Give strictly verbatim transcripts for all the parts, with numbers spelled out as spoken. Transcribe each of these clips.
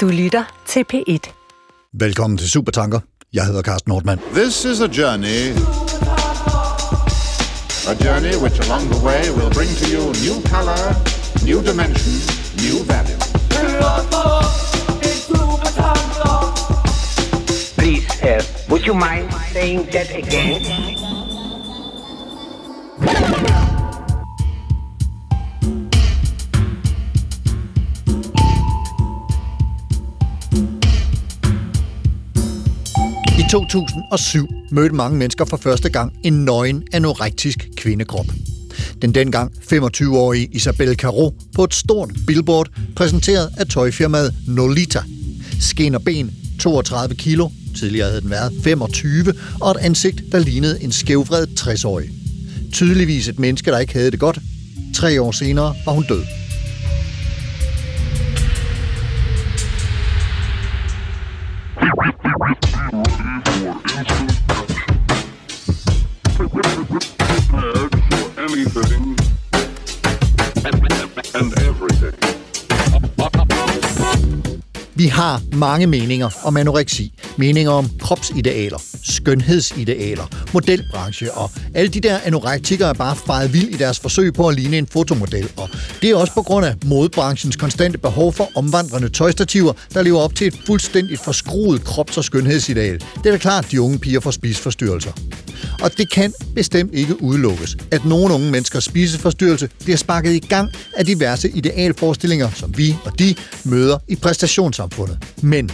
Du lytter til P et. Velkommen til Supertanker. Jeg hedder Carsten Ortmann. This is a journey. A journey which along the way will bring to you new color, new dimension, new value. Please, uh, would you mind saying that again? I to tusind og syv mødte mange mennesker for første gang en nøgen anorektisk kvindekrop. Den dengang femogtyve-årige Isabelle Caro på et stort billboard præsenteret af tøjfirmaet Nolita. Skin og ben, toogtredive kilo, tidligere havde den været femogtyve, og et ansigt, der lignede en skævvredet tres-årig. Tydeligvis et menneske, der ikke havde det godt. Tre år senere var hun død. Vi har mange meninger om anoreksi, meninger om kropsidealer, skønhedsidealer, modelbranche og alle de der anorektikere er bare faret vild i deres forsøg på at ligne en fotomodel. Og det er også på grund af modebranchens konstante behov for omvandrende tøjstativer, der lever op til et fuldstændigt forskruet krops- og skønhedsideal. Det er da klart, at de unge piger får spiseforstyrrelser. Og det kan bestemt ikke udelukkes, at nogle unge menneskers spiseforstyrrelse bliver sparket i gang af diverse idealforestillinger, som vi og de møder i præstationssamfundet. Men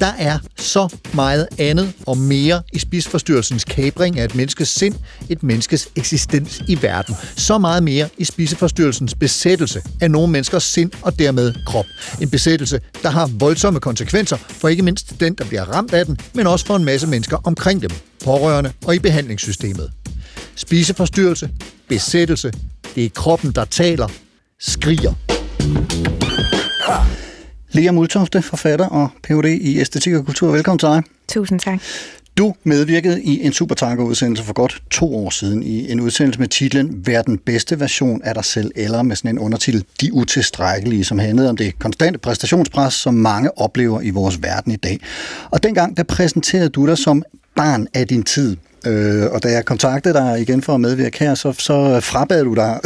der er så meget andet og mere i spiseforstyrrelsens kapring af et menneskes sind, et menneskes eksistens i verden. Så meget mere i spiseforstyrrelsens besættelse af nogle menneskers sind og dermed krop. En besættelse, der har voldsomme konsekvenser for ikke mindst den, der bliver ramt af den, men også for en masse mennesker omkring dem, pårørende og i behandlingssystemet. Spiseforstyrrelse, besættelse, det er kroppen, der taler, skriger. Lea Muldtofte, forfatter og Ph.D. i æstetik og kultur. Velkommen til dig. Tusind tak. Du medvirkede i en Supertanker-udsendelse for godt to år siden i en udsendelse med titlen Vær den bedste version af dig selv, eller med sådan en undertitel De utilstrækkelige, som handlede om det konstante præstationspres, som mange oplever i vores verden i dag. Og dengang, der præsenterede du dig som barn af din tid. Øh, og da jeg kontaktede dig igen for at medvirke her, så, så frabad du dig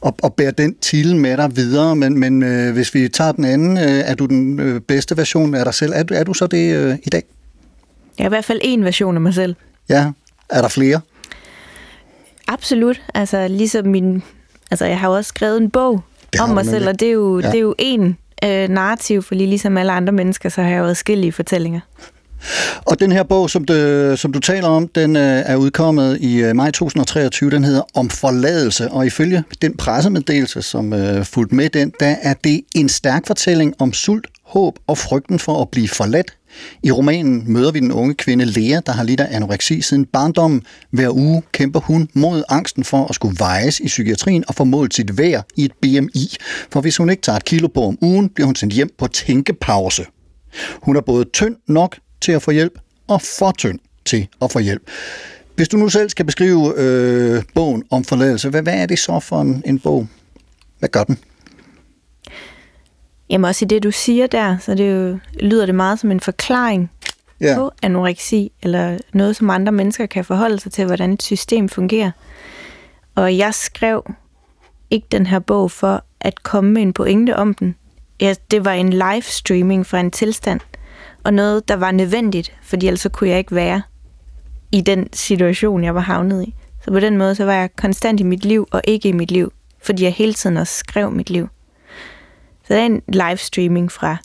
og, og bærer den titel med dig videre. Men, men øh, hvis vi tager den anden, øh, er du den øh, bedste version af dig selv? Er, er du så det øh, i dag? Jeg er i hvert fald én version af mig selv. Ja. Er der flere? Absolut. Altså ligesom min... Altså jeg har jo også skrevet en bog det om mig selv, og det er jo, ja. det er jo én øh, narrativ, fordi ligesom alle andre mennesker, så har jeg jo adskillige fortællinger. Og den her bog, som du, som du taler om, den er udkommet i maj to tusind og treogtyve. Den hedder Om forladelse, og ifølge den pressemeddelelse, som øh, fulgte med den, der er det en stærk fortælling om sult, håb og frygten for at blive forladt. I romanen møder vi den unge kvinde Lea, der har lidt af anoreksi siden barndommen. Hver uge kæmper hun mod angsten for at skulle vejes i psykiatrien og få målt sit værd i et B M I. For hvis hun ikke tager et kilo på om ugen, bliver hun sendt hjem på tænkepause. Hun er både tynd nok til at få hjælp, og for tynd til at få hjælp. Hvis du nu selv skal beskrive øh, bogen om forladelse, hvad, hvad er det så for en, en bog? Hvad gør den? Jamen også i det, du siger der, så det jo, lyder det meget som en forklaring ja. på anoreksi, eller noget, som andre mennesker kan forholde sig til, hvordan et system fungerer. Og jeg skrev ikke den her bog for at komme med en pointe om den. Ja, det var en livestreaming fra en tilstand, og noget, der var nødvendigt, fordi ellers kunne jeg ikke være i den situation, jeg var havnet i. Så på den måde, så var jeg konstant i mit liv, og ikke i mit liv, fordi jeg hele tiden også skrev mit liv. Så det er en livestreaming fra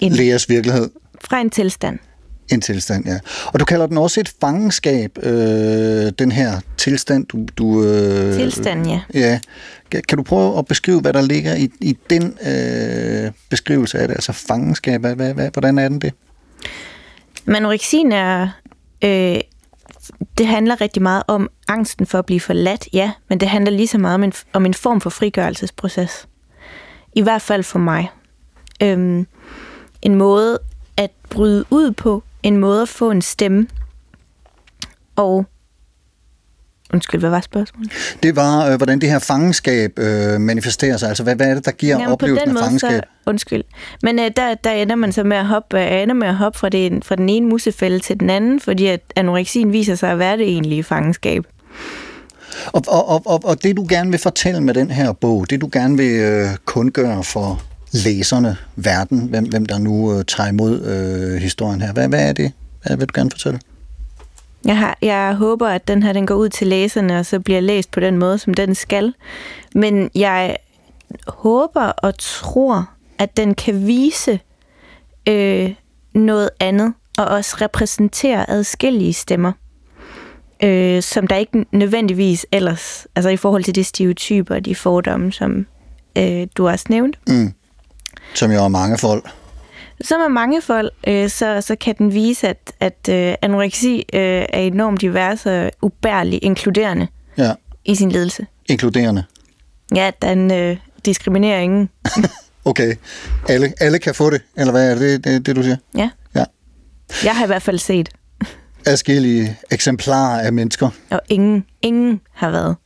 en... Leas virkelighed. Fra en tilstand. En tilstand, ja. Og du kalder den også et fangenskab, øh, den her tilstand, du... du øh, tilstand, ja. Ja. Kan du prøve at beskrive, hvad der ligger i, i den øh, beskrivelse af det, altså fangenskab? Hvad, hvad, hvordan er den det? Anoreksien er... Øh, det handler rigtig meget om angsten for at blive forladt, ja, men det handler lige så meget om en, om en form for frigørelsesproces. I hvert fald for mig. Øhm, en måde at bryde ud på, en måde at få en stemme, og Undskyld, hvad var spørgsmålet? Det var, øh, hvordan det her fangenskab øh, manifesterer sig. Altså, hvad, hvad er det, der giver jamen, oplevelsen af fangenskab? Så, undskyld. Men øh, der, der ender man så med at hoppe, øh, ender med at hoppe fra, det, fra den ene musefælde til den anden, fordi at anoreksien viser sig at være det egentlige fangenskab. Og, og, og, og det, du gerne vil fortælle med den her bog, det, du gerne vil øh, kundgøre for læserne, verden, hvem, hvem der nu øh, tager imod øh, historien her, hvad, hvad er det? Hvad vil du gerne fortælle? Jeg, har, jeg håber, at den her den går ud til læserne, og så bliver læst på den måde, som den skal. Men jeg håber og tror, at den kan vise øh, noget andet, og også repræsentere adskillige stemmer, øh, som der ikke nødvendigvis ellers, altså i forhold til de stereotyper og de fordomme, som øh, du også nævnte. Mm. Som jo er mangefold. Som er mangefold, øh, så, så kan den vise, at, at øh, anoreksi øh, er enormt divers og ubærlig, inkluderende ja. I sin ledelse. Inkluderende? Ja, den øh, diskriminerer ingen. Okay. Alle, alle kan få det, eller hvad er det, det, det du siger? Ja. ja. Jeg har i hvert fald set adskillige eksemplarer af mennesker. Og ingen, ingen har været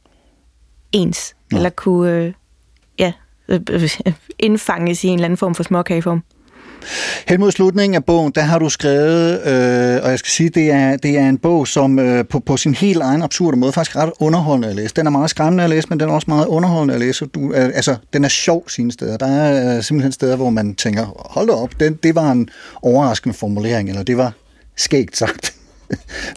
ens, Nå. eller kunne øh, ja, øh, øh, indfanges i en eller anden form for småkageform. Hen mod slutningen af bogen, der har du skrevet, øh, og jeg skal sige, det er, det er en bog, som øh, på, på sin helt egen absurde måde faktisk ret underholdende at læse. Den er meget skræmmende at læse, men den er også meget underholdende at læse. Du, øh, altså, den er sjov sine steder. Der er øh, simpelthen steder, hvor man tænker, hold da op, den, det var en overraskende formulering, eller det var skægt sagt,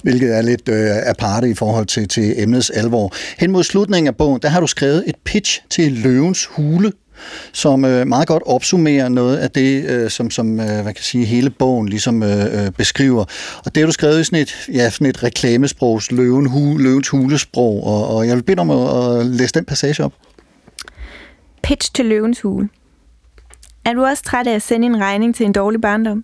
hvilket er lidt øh, aparte i forhold til, til emnets alvor. Hen mod slutningen af bogen, der har du skrevet et pitch til Løvens Hule, som meget godt opsummerer noget af det, som, som hvad kan jeg sige, hele bogen ligesom øh, beskriver. Og det har du skrevet i sådan et, ja, sådan et reklamesprogs, løven, hu, løvens hulesprog, og, og jeg vil bede dig om at, at læse den passage op. Pitch til Løvens Hule. Er du også træt af at sende en regning til en dårlig barndom?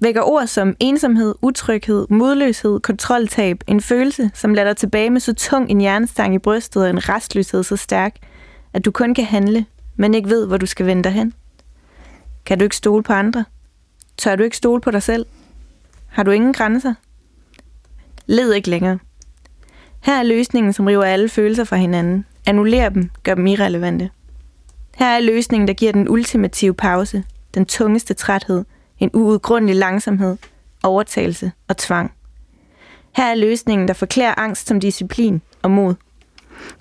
Vækker ord som ensomhed, utryghed, modløshed, kontroltab, en følelse, som lader dig tilbage med så tung en jernstang i brystet og en restløshed så stærk, at du kun kan handle, men ikke ved, hvor du skal vende dig hen? Kan du ikke stole på andre? Tør du ikke stole på dig selv? Har du ingen grænser? Led ikke længere. Her er løsningen, som river alle følelser fra hinanden, annullerer dem, gør dem irrelevante. Her er løsningen, der giver den ultimative pause, den tungeste træthed, en uudgrundelig langsomhed, overtagelse og tvang. Her er løsningen, der forklæder angst som disciplin og mod.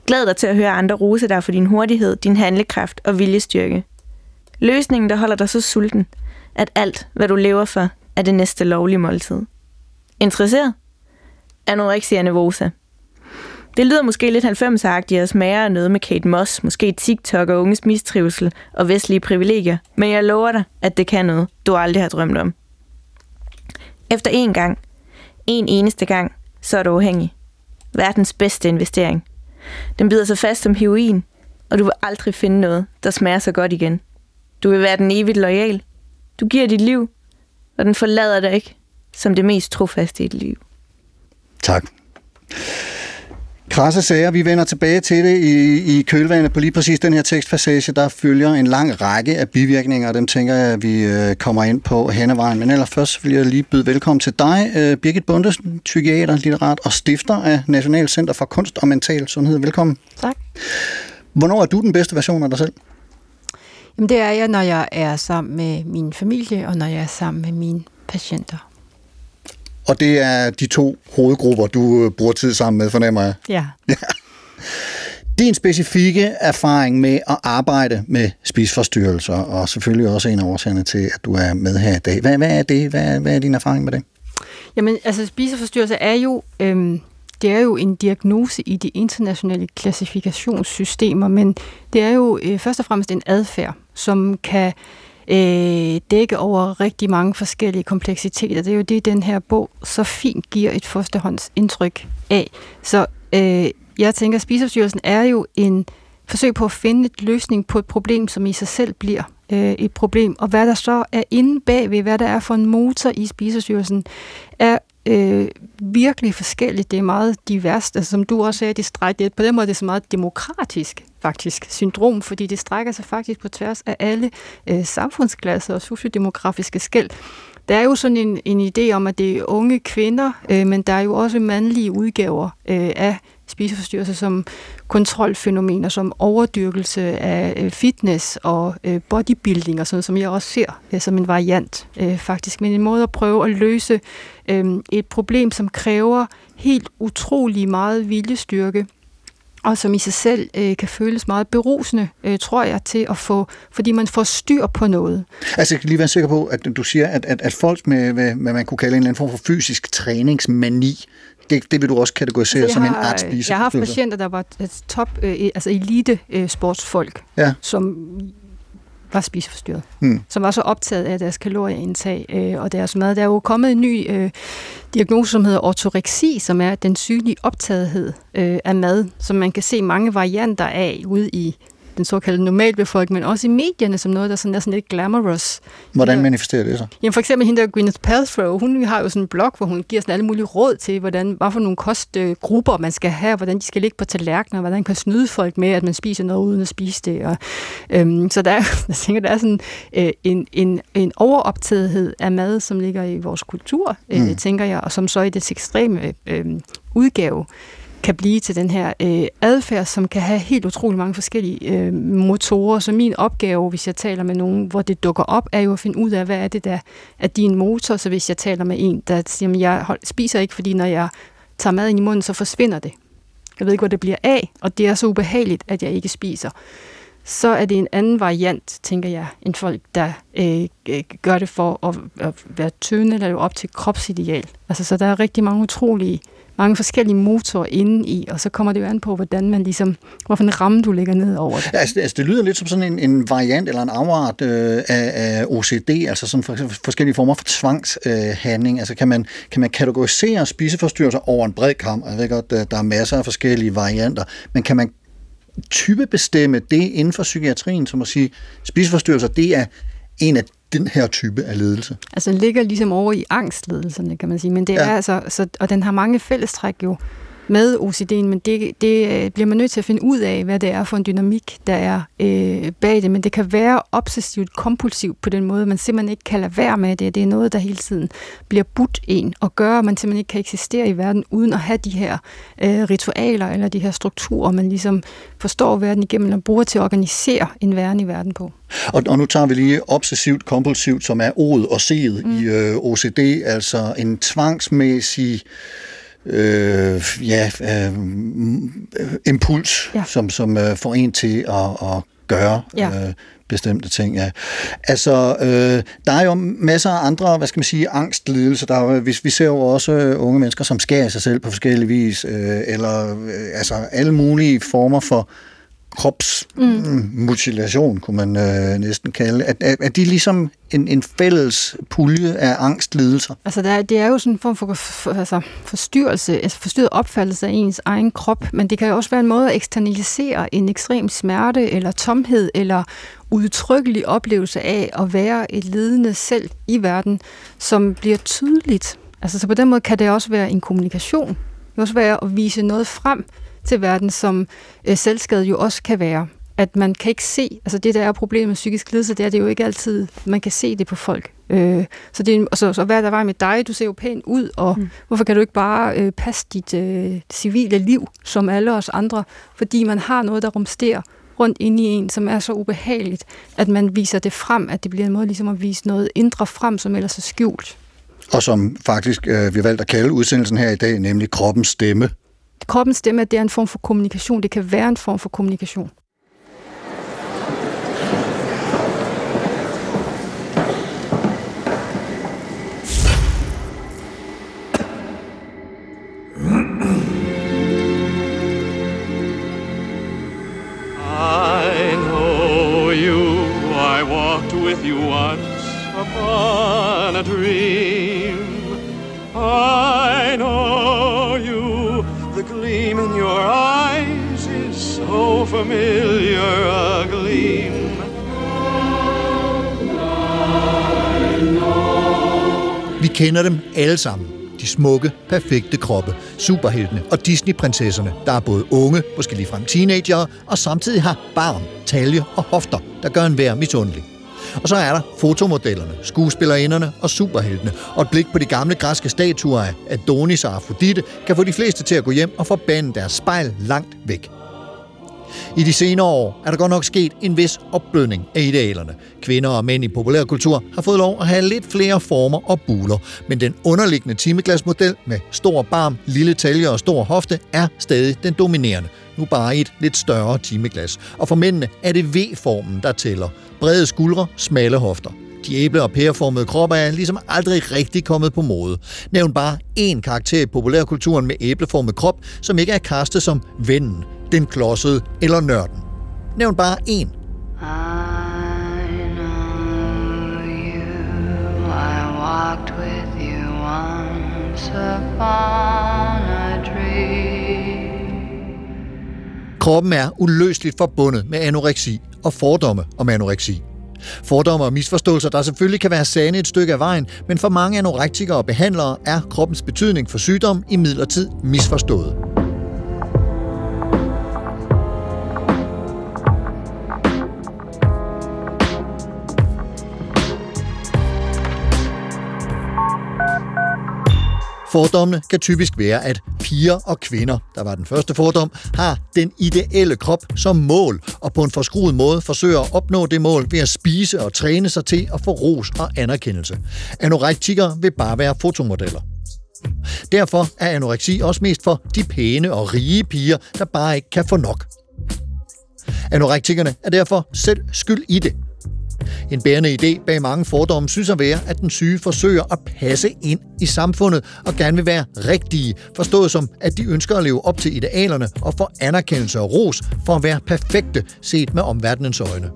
Glæd dig til at høre andre rose dig for din hurtighed, din handlekraft og viljestyrke. Løsningen, der holder dig så sulten, at alt, hvad du lever for, er det næste lovlige måltid. Interesseret? Anorexia nervosa. Det lyder måske lidt halvfemseragtigt og smager af noget med Kate Moss, måske TikTok og unges mistrivsel og vestlige privilegier, men jeg lover dig, at det kan noget, du aldrig har drømt om. Efter én gang, en eneste gang, så er du afhængig. Verdens bedste investering. Den bider sig fast som heroin, og du vil aldrig finde noget, der smager så godt igen. Du vil være den evigt loyal. Du giver dit liv, og den forlader dig ikke som det mest trofaste i dit liv. Tak. Krasse sager, vi vender tilbage til det i, i kølvandet på lige præcis den her tekstpassage, der følger en lang række af bivirkninger, og dem tænker jeg, at vi kommer ind på hen ad vejen. Men allerførst vil jeg lige byde velkommen til dig, Birgit Bundesen, psykiater, litterat og stifter af Nationalt Center for Kunst og Mental Sundhed. Velkommen. Tak. Hvornår er du den bedste version af dig selv? Jamen det er jeg, når jeg er sammen med min familie, og når jeg er sammen med mine patienter. Og det er de to hovedgrupper, du bruger tid sammen med, fornemmer jeg. Ja. ja. Din specifikke erfaring med at arbejde med spiseforstyrrelser, og selvfølgelig også en af årsagerne til, at du er med her i dag. Hvad, hvad er det? Hvad, hvad er din erfaring med det? Jamen, altså spiseforstyrrelser er jo, øhm, det er jo en diagnose i de internationale klassifikationssystemer, men det er jo øh, først og fremmest en adfærd, som kan dække over rigtig mange forskellige kompleksiteter. Det er jo det, den her bog så fint giver et førstehåndsindtryk af. Så øh, jeg tænker, at spiseforstyrrelsen er jo en forsøg på at finde et løsning på et problem, som i sig selv bliver øh, et problem. Og hvad der så er inde bagved, hvad der er for en motor i spiseforstyrrelsen, er øh, virkelig forskelligt. Det er meget diverst. Altså, som du også sagde, det strækker, på den måde det er så meget demokratisk faktisk syndrom, fordi det strækker sig faktisk på tværs af alle øh, samfundsklasser og sociodemografiske skel. Der er jo sådan en, en idé om, at det er unge kvinder, øh, men der er jo også mandlige udgaver øh, af spiseforstyrrelser som kontrolfænomener, som overdyrkelse af øh, fitness og øh, bodybuilding og sådan, som jeg også ser øh, som en variant øh, faktisk. Men en måde at prøve at løse øh, et problem, som kræver helt utrolig meget viljestyrke, og som i sig selv øh, kan føles meget berusende, øh, tror jeg, til at få, fordi man får styr på noget. Altså, jeg kan lige være sikker på, at du siger, at, at, at folk med, hvad man kunne kalde en eller anden form for fysisk træningsmani, det, det vil du også kategorisere altså, som har, en art spise. Jeg har haft patienter, der var top, øh, altså elite øh, sportsfolk, ja. som var spiseforstyrret, hmm. som var så optaget af deres kalorieindtag øh, og deres mad. Der er jo kommet en ny øh, diagnose, som hedder ortoreksi, som er den sygelige optagethed øh, af mad, som man kan se mange varianter af ude i den såkaldte normalbefolkning, men også i medierne som noget, der sådan er sådan lidt glamorous. Hvordan manifesterer det sig? Jamen for eksempel hende der Gwyneth Paltrow, hun har jo sådan en blog, hvor hun giver sådan alle mulige råd til, hvordan, hvad for nogle kostgrupper man skal have, hvordan de skal ligge på tallerkener, hvordan man kan snyde folk med, at man spiser noget uden at spise det. Og, øhm, så der, jeg tænker, der er sådan øh, en, en, en overoptagethed af mad, som ligger i vores kultur, øh, mm. tænker jeg, og som så i det ekstreme øh, udgave kan blive til den her øh, adfærd, som kan have helt utrolig mange forskellige øh, motorer. Så min opgave, hvis jeg taler med nogen, hvor det dukker op, er jo at finde ud af, hvad er det der er din motor. Så hvis jeg taler med en, der siger, at jeg spiser ikke, fordi når jeg tager mad ind i munden, så forsvinder det. Jeg ved ikke, hvor det bliver af, og det er så ubehageligt, at jeg ikke spiser. Så er det en anden variant, tænker jeg, end folk, der øh, gør det for at, at være tynde eller op til kropsideal. Altså, så der er rigtig mange utrolige mange forskellige motorer inde i, og så kommer det jo an på, hvordan man ligesom, hvorfor en ramme du lægger ned over det. Ja, altså, altså, det lyder lidt som sådan en, en variant eller en afart øh, af O C D, altså sådan for, forskellige former for tvangshandling. Øh, altså kan man, kan man kategorisere spiseforstyrrelser over en bred kam? Jeg ved godt, der er masser af forskellige varianter, men kan man typebestemme det inden for psykiatrien, som at sige, spiseforstyrrelser, det er en af den her type af ledelse? Altså den ligger ligesom over i angstledelserne, kan man sige, men det ja. er altså, så, og den har mange fællestræk jo med O C D'en, men det, det bliver man nødt til at finde ud af, hvad det er for en dynamik, der er øh, bag det, men det kan være obsessivt, kompulsivt på den måde, man simpelthen ikke kan lade være med det. Det er noget, der hele tiden bliver budt en og gør, at man simpelthen ikke kan eksistere i verden uden at have de her øh, ritualer eller de her strukturer, man ligesom forstår verden igennem og bruger til at organisere en verden i verden på. Og, og nu tager vi lige obsessivt, kompulsivt, som er O'et og C'et mm. i øh, O C D, altså en tvangsmæssig Øh, ja, øh, impuls, ja. som, som øh, får en til at, at gøre ja. øh, bestemte ting. Ja. Altså, øh, der er jo masser af andre, hvad skal man sige, angstlidelser. Der er, vi, vi ser jo også unge mennesker, som skærer sig selv på forskellige vis, øh, eller øh, altså alle mulige former for kropsmutilation, mm. kunne man øh, næsten kalde. Er, er, er de ligesom en, en fælles pulje af angstlidelser? Altså, der, det er jo sådan en form for, for altså, forstyrrelse, altså forstyrret opfattelse af ens egen krop, men det kan jo også være en måde at eksternalisere en ekstrem smerte eller tomhed eller udtrykkelig oplevelse af at være et lidende selv i verden, som bliver tydeligt. Altså, så på den måde kan det også være en kommunikation. Det kan også være at vise noget frem til verden, som øh, selvskade jo også kan være. At man kan ikke se, altså det der er problemet med psykisk lidelse, det er det jo ikke altid, man kan se det på folk. Øh, så, det, så, så hvad er der vej med dig? Du ser jo pænt ud, og mm. hvorfor kan du ikke bare øh, passe dit øh, civile liv, som alle os andre? Fordi man har noget, der rumsterer rundt inde i en, som er så ubehageligt, at man viser det frem, at det bliver en måde ligesom at vise noget indre frem, som ellers er skjult. Og som faktisk, øh, vi har valgt at kalde udsendelsen her i dag, nemlig Kroppens Stemme. Kroppens stemme, at det er en form for kommunikation. Det kan være en form for kommunikation. I know you. I walked with you once upon a dream. I know you. The gleam in your eyes is so familiar a gleam. Vi kender dem alle sammen. De smukke, perfekte kroppe, superheltene og Disney-prinsesserne, der er både unge, måske ligefrem teenagere, og samtidig har barm, talje og hofter, der gør enhver misundelig. Og så er der fotomodellerne, skuespillerinderne og superheltene. Og et blik på de gamle græske statuer af Adonis og Afrodite kan få de fleste til at gå hjem og forbande deres spejl langt væk. I de senere år er der godt nok sket en vis opblødning af idealerne. Kvinder og mænd i populærkultur har fået lov at have lidt flere former og buler, men den underliggende timeglasmodel med stor barm, lille talje og stor hofte er stadig den dominerende. Nu bare i et lidt større timeglas. Og for mændene er det V-formen, der tæller. Brede skuldre, smalle hofter. De æble- og pæreformede kroppe er ligesom aldrig rigtig kommet på mode. Nævn bare én karakter i populærkulturen med æbleformet krop, som ikke er kastet som vennen, den klodsede eller nørden. Nævn bare én. Kroppen er uløseligt forbundet med anoreksi og fordomme om anoreksi. Fordomme og misforståelser, der selvfølgelig kan være sande et stykke af vejen, men for mange anorektikere og behandlere er kroppens betydning for sygdom imidlertid misforstået. Fordommene kan typisk være, at piger og kvinder, der var den første fordom, har den ideelle krop som mål, og på en forskruet måde forsøger at opnå det mål ved at spise og træne sig til at få ros og anerkendelse. Anorektikere vil bare være fotomodeller. Derfor er anoreksi også mest for de pæne og rige piger, der bare ikke kan få nok. Anorektikerne er derfor selv skyld i det. En bærende idé bag mange fordomme synes at være, at den syge forsøger at passe ind i samfundet og gerne vil være rigtige, forstået som, at de ønsker at leve op til idealerne og få anerkendelse og ros for at være perfekte set med omverdenens øjne.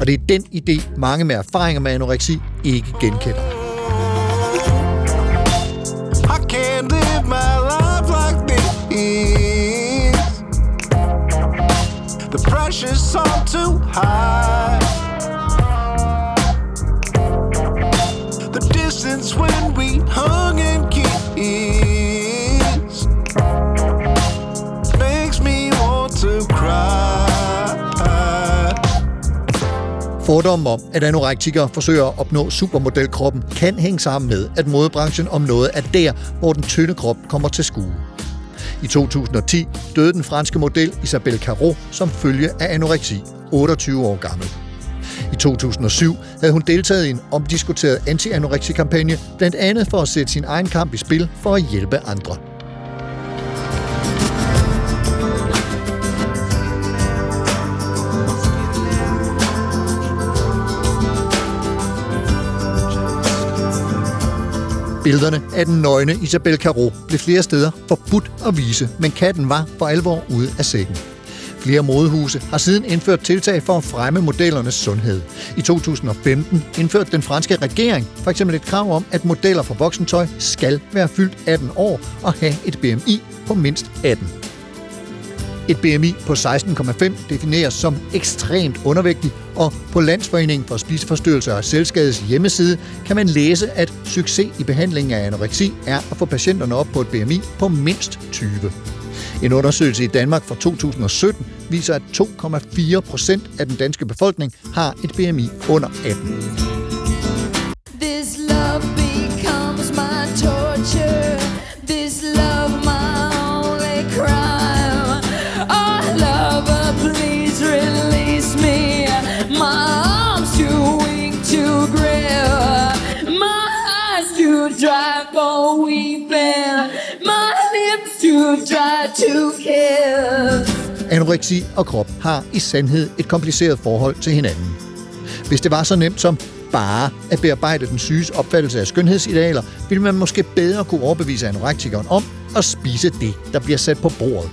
Og det er den idé, mange med erfaringer med anoreksi ikke genkender. I can't live my life like this is. The pressure's all too high. Since when we hung and kissed, makes me want to cry. Fordommen om, at anorektikere forsøger at opnå supermodelkroppen, kan hænge sammen med, at modebranchen om noget er der, hvor den tynde krop kommer til skue. I to tusind og ti døde den franske model Isabelle Caro som følge af anoreksi, otteogtyve år gammel. I to tusind og syv havde hun deltaget i en omdiskuteret anti-anoreksi-kampagne, blandt andet for at sætte sin egen kamp i spil for at hjælpe andre. Billederne af den nøgne Isabelle Caro blev flere steder forbudt at vise, men katten var for alvor ude af sækken. Flere modehuse har siden indført tiltag for at fremme modellernes sundhed. I to tusind og femten indførte den franske regering f.eks. et krav om, at modeller for voksentøj skal være fyldt atten år og have et B M I på mindst atten. Et B M I på seksten komma fem defineres som ekstremt undervægtig, og på Landsforeningen for Spiseforstyrrelser og Selvskades hjemmeside kan man læse, at succes i behandlingen af anoreksi er at få patienterne op på et B M I på mindst tyve. En undersøgelse i Danmark fra to tusind og sytten viser, at to komma fire procent af den danske befolkning har et B M I under atten. Anoreksi og krop har i sandhed et kompliceret forhold til hinanden. Hvis det var så nemt som bare at bearbejde den syges opfattelse af skønhedsidealer, ville man måske bedre kunne overbevise anorektikeren om at spise det, der bliver sat på bordet.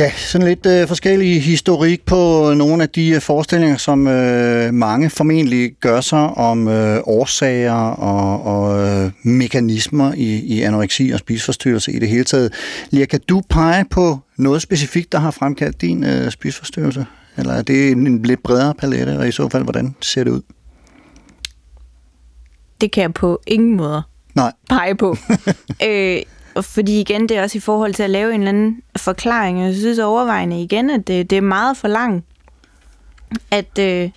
Ja, sådan lidt øh, forskellig historik på nogle af de forestillinger, som øh, mange formentlig gør sig om øh, årsager og, og øh, mekanismer i, i anoreksi og spiseforstyrrelse i det hele taget. Lea, kan du pege på noget specifikt, der har fremkaldt din øh, spiseforstyrrelse? Eller er det en, en lidt bredere palette, og i så fald, hvordan ser det ud? Det kan jeg på ingen måde Nej. pege på. øh, Fordi igen, det er også i forhold til at lave en eller anden forklaring. Jeg synes overvejende igen, at det, det er meget for langt at, øh,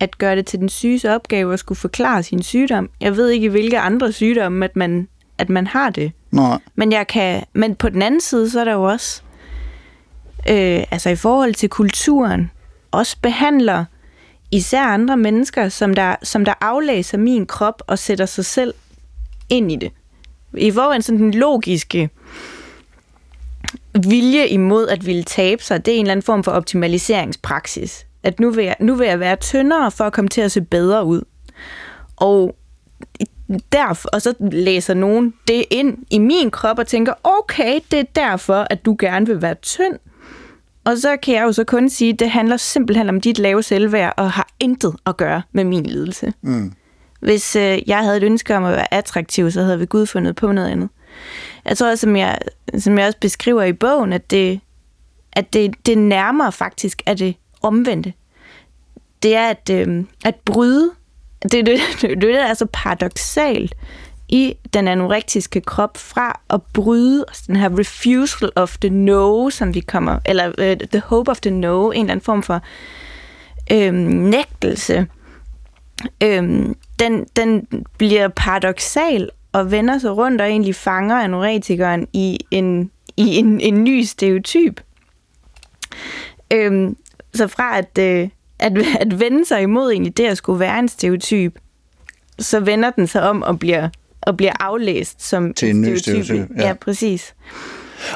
at gøre det til den syges opgave at skulle forklare sin sygdom. Jeg ved ikke, i hvilke andre sygdomme, at man, at man har det. Nej. Men, jeg kan, men på den anden side, så er der jo også, øh, altså i forhold til kulturen, også behandler især andre mennesker, som der, som der aflæser min krop og sætter sig selv ind i det. I forhold til den logiske vilje imod at ville tabe sig, det er en eller anden form for optimaliseringspraksis. At nu vil jeg, nu vil jeg være tyndere for at komme til at se bedre ud. Og, derf, og så læser nogen det ind i min krop og tænker, okay, det er derfor, at du gerne vil være tynd. Og så kan jeg jo så kun sige, at det handler simpelthen om dit lave selvværd og har intet at gøre med min lidelse. Mm. Hvis øh, jeg havde et ønske om at være attraktiv, så havde vi Gud fundet på noget andet. Jeg tror også, som jeg, som jeg også beskriver i bogen, at det, at det, det nærmere faktisk er det omvendte. Det er at, øh, at bryde. Det er det, det, det, der er så paradoksalt i den anorektiske krop fra at bryde den her refusal of the no, som vi kommer, eller øh, the hope of the no, en eller anden form for øh, nægtelse. Øhm, den, den bliver paradoksal og vender sig rundt og egentlig fanger anorektikeren i en, i en, en ny stereotyp. Øhm, så fra at, øh, at, at vende sig imod egentlig det at skulle være en stereotyp, så vender den sig om og bliver, og bliver aflæst som til en ny stereotyp. Ja, ja præcis.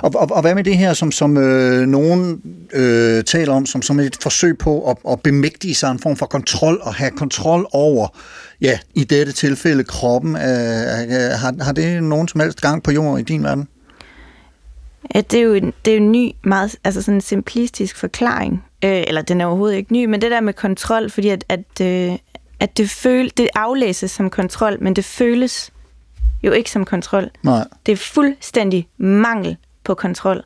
Og, og, og hvad med det her, som, som øh, nogen øh, taler om, som, som et forsøg på at, at bemægtige sig en form for kontrol, og have kontrol over, ja, i dette tilfælde kroppen. Øh, har, har det nogen som helst gang på jorden i din verden? Ja, det er jo en, det er en ny, meget altså sådan en simplistisk forklaring, øh, eller den er overhovedet ikke ny, men det der med kontrol, fordi at, at, øh, at det, føl, det aflæses som kontrol, men det føles jo ikke som kontrol. Nej. Det er fuldstændig mangel på kontrol.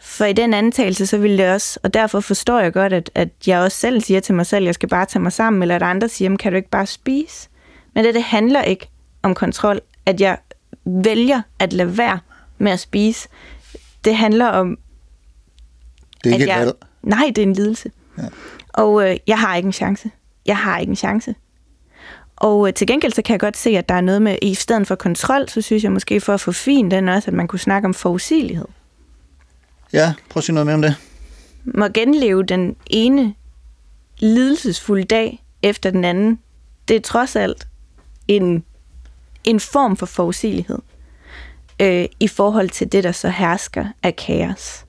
For i den antagelse, så vil det også, og derfor forstår jeg godt, at, at jeg også selv siger til mig selv, jeg skal bare tage mig sammen, eller at andre siger, kan du ikke bare spise? Men det, det handler ikke om kontrol, at jeg vælger at lade være med at spise. Det handler om... Det er ikke jeg, nej, det er en lidelse. Ja. Og øh, jeg har ikke en chance. Jeg har ikke en chance. Og øh, til gengæld, så kan jeg godt se, at der er noget med, i stedet for kontrol, så synes jeg måske for at forfine den også, at man kunne snakke om forudsigelighed. Ja, prøv at sige noget mere om det. Må genleve den ene lidelsesfulde dag efter den anden, det er trods alt en, en form for forudsigelighed øh, i forhold til det, der så hersker af kaos.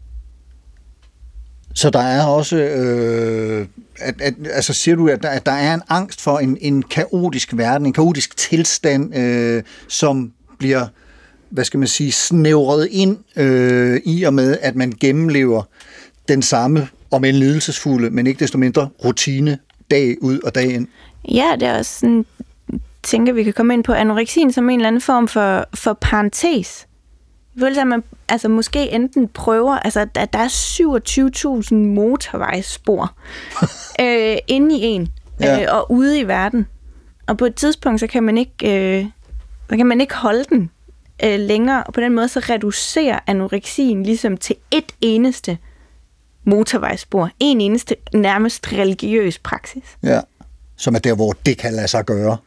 Så der er også, øh, at, at, altså siger du, at der, at der er en angst for en, en kaotisk verden, en kaotisk tilstand, øh, som bliver, hvad skal man sige, snævret ind øh, i og med, at man gennemlever den samme, om en lidelsesfulde, men ikke desto mindre rutine, dag ud og dag ind. Ja, det er også sådan, tænker vi kan komme ind på anoreksien som en eller anden form for, for parentes. Vel, at man altså, måske enten prøver, altså at der er syvogtyve tusind motorvejsspor øh, inde i en, ja. øh, og ude i verden. Og på et tidspunkt, så kan man ikke, øh, så kan man ikke holde den øh, længere, og på den måde, så reducerer anoreksien ligesom til et eneste motorvejsspor. En eneste nærmest religiøs praksis. Ja, som er der, hvor det kan lade sig gøre.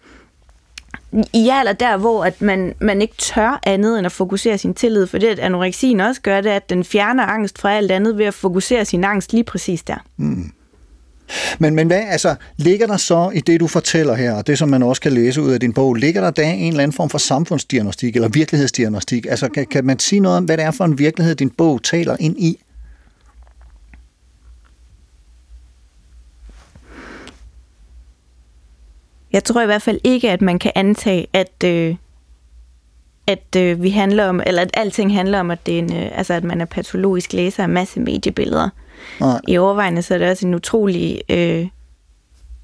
Ja, eller der, hvor at man, man ikke tør andet end at fokusere sin tillid, for det, at anoreksien også gør det, at den fjerner angst fra alt andet ved at fokusere sin angst lige præcis der. Mm. Men, men hvad, altså, ligger der så i det, du fortæller her, og det, som man også kan læse ud af din bog, ligger der da en eller anden form for samfundsdiagnostik eller virkelighedsdiagnostik? Altså, kan, kan man sige noget om, hvad det er for en virkelighed, din bog taler ind i? Jeg tror i hvert fald ikke, at man kan antage, at, øh, at øh, vi handler om, eller at alting handler om, at det er en, øh, altså at man er patologisk læser af masse mediebilleder. Nej. I overvejende så er det også en utrolig øh,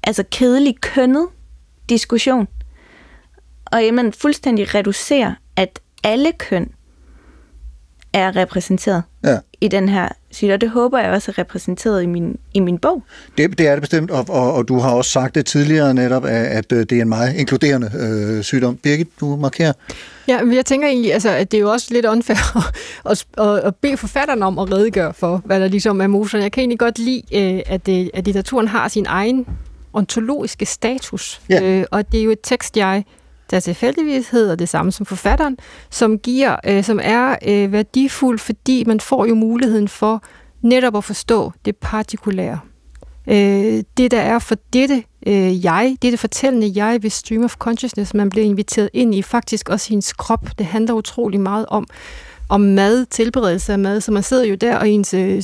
altså kedelig kønnet diskussion. Og man fuldstændig reducerer, at alle køn er repræsenteret ja. i den her sygdom, og det håber jeg også er repræsenteret i min, i min bog. Det, det er det bestemt, og, og, og du har også sagt det tidligere netop, at, at det er en meget inkluderende øh, sygdom. Birgit, du markerer. Ja, men jeg tænker egentlig, altså, at det er jo også lidt unfair at, at, at bede forfatteren om at redegøre for, hvad der ligesom er motoren. Jeg kan egentlig godt lide, at, at litteraturen har sin egen ontologiske status, ja. øh, og det er jo et tekst, jeg... der tilfældigvis hedder det samme som forfatteren, som giver, øh, som er øh, værdifuld, fordi man får jo muligheden for netop at forstå det partikulære. Øh, det, der er for dette øh, jeg, dette fortællende jeg ved stream of consciousness, man bliver inviteret ind i, faktisk også hendes krop. Det handler utrolig meget om, om mad, tilberedelse af mad, så man sidder jo der, og ens øh,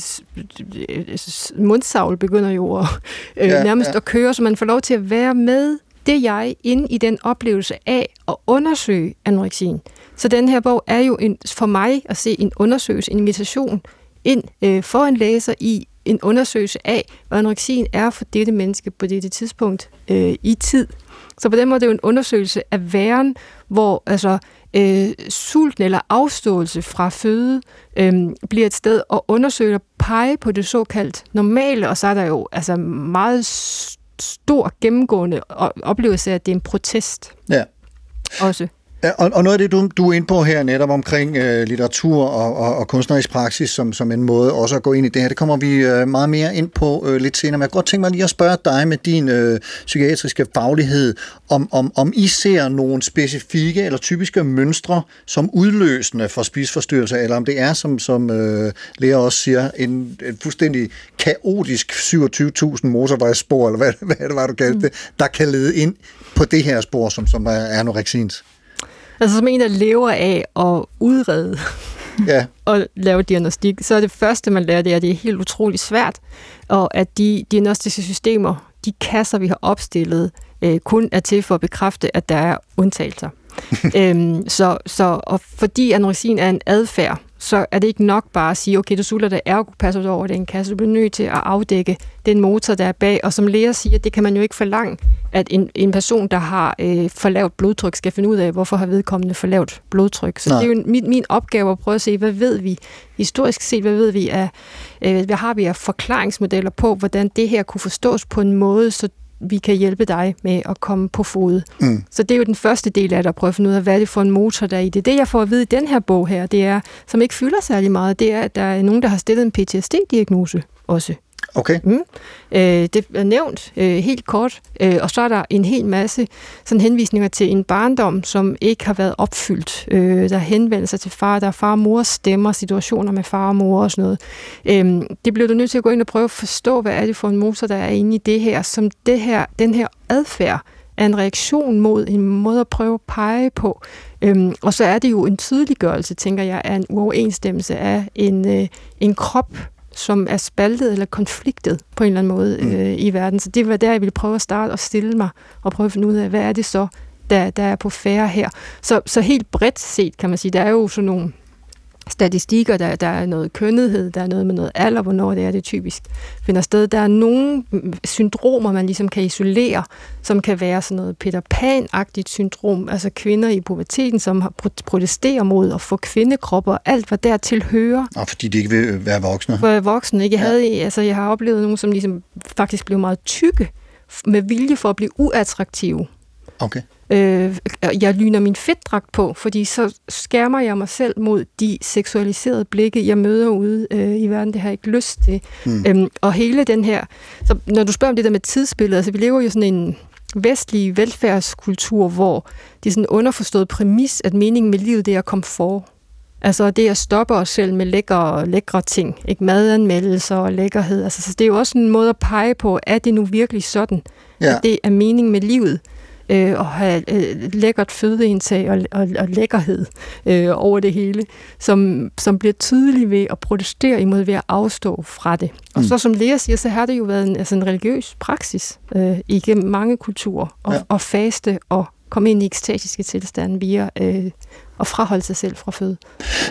mundsavl begynder jo at, øh, ja, nærmest ja. at køre, så man får lov til at være med det jeg inde i den oplevelse af at undersøge anoreksien. Så den her bog er jo en, for mig at se en undersøgelse, en invitation ind øh, for en læser i en undersøgelse af, hvad anoreksien er for dette menneske på dette tidspunkt øh, i tid. Så på den måde er det jo en undersøgelse af væren, hvor altså, øh, sulten eller afståelse fra føde øh, bliver et sted at undersøge og pege på det såkaldt normale, og så er der jo altså meget stor gennemgående oplevelse af, at det er en protest. Ja. Også. Ja, og, og noget af det, du, du er inde på her netop omkring øh, litteratur og, og, og kunstnerisk praksis som, som en måde også at gå ind i det her, det kommer vi øh, meget mere ind på øh, lidt senere. Men jeg kunne godt tænke mig lige at spørge dig med din øh, psykiatriske faglighed, om, om, om I ser nogle specifikke eller typiske mønstre som udløsende for spiseforstyrrelser, eller om det er, som, som øh, Lea også siger, en, en fuldstændig kaotisk syvogtyve tusind motorvejsspor, eller hvad, hvad det var, du kaldte mm. det, der kan lede ind på det her spor, som, som er anoreksiens. Altså som en, der lever af at udrede yeah. og lave diagnostik, så er det første, man lærer, det er, at det er helt utroligt svært, og at de diagnostiske systemer, de kasser, vi har opstillet, øh, kun er til for at bekræfte, at der er undtagelser. øhm, så, så, og fordi anoreksien er en adfærd, så er det ikke nok bare at sige, okay, du sulter dig, ergo passer du over den kasse, du bliver nødt til at afdække den motor, der er bag, og som læger siger, det kan man jo ikke forlange, at en, en person, der har øh, for lavt blodtryk, skal finde ud af, hvorfor har vedkommende for lavt blodtryk. Så Nej. det er jo min, min opgave at prøve at se, hvad ved vi, historisk set, hvad ved vi af, øh, hvad har vi af forklaringsmodeller på, hvordan det her kunne forstås på en måde, så vi kan hjælpe dig med at komme på fod. Mm. Så det er jo den første del af det, at prøve at finde ud af, hvad det er for en motor, der er i det. Det, jeg får at vide i den her bog her, det er, som ikke fylder særlig meget, det er, at der er nogen, der har stillet en P T S D-diagnose også. Okay. Mm. Øh, det er nævnt øh, helt kort, øh, og så er der en hel masse sådan henvisninger til en barndom, som ikke har været opfyldt. Øh, der er henvendelser til far, der er far og mor stemmer, situationer med far og mor og sådan noget. Øh, det bliver du nødt til at gå ind og prøve at forstå, hvad er det for en motor, der er inde i det her, som det her, den her adfærd er en reaktion mod en måde at prøve at pege på. Øhm, og så er det jo en tydeliggørelse, tænker jeg, af en uoverensstemmelse af en, øh, en krop, som er spaltet eller konfliktet på en eller anden måde mm. øh, i verden. Så det var der, jeg ville prøve at starte og stille mig og prøve at finde ud af, hvad er det så, der, der er på færre her. Så, så helt bredt set, kan man sige, der er jo sådan nogle statistikker, der, der er noget kønnethed, der er noget med noget alder, hvornår det er, det typisk finder sted. Der er nogle syndromer, man ligesom kan isolere, som kan være sådan noget Peter Pan-agtigt syndrom, altså kvinder i puberteten, som protesterer mod at få kvindekropper og alt, hvad der tilhører. Og fordi de ikke vil være voksne. For voksne, ikke? Jeg, havde, ja. altså, jeg har oplevet nogen, som ligesom faktisk blev meget tykke med vilje for at blive uattraktive. Okay. Øh, jeg lyner min fedtdragt på, fordi så skærmer jeg mig selv mod de seksualiserede blikke, jeg møder ude øh, i verden. Det har jeg ikke lyst til. Mm. Øhm, og hele den her... Så når du spørger om det der med tidsbilleder, så vi lever jo sådan en vestlig velfærdskultur, hvor det er sådan en underforstået præmis, at meningen med livet, det er komfort. Altså det at stoppe os selv med lækre, lækre ting. Ikke? Madanmeldelser og lækkerhed. Altså, så det er jo også en måde at pege på, er det nu virkelig sådan, ja. At det er meningen med livet? Øh, og have øh, lækkert fødeindtag og, og, og lækkerhed øh, over det hele, som, som bliver tydelig ved at protestere imod ved at afstå fra det. Mm. Og så som læger siger, så har det jo været en, altså en religiøs praksis øh, igennem mange kulturer, og, ja. og faste og komme ind i ekstatiske tilstande via øh, og fraholde sig selv fra føde.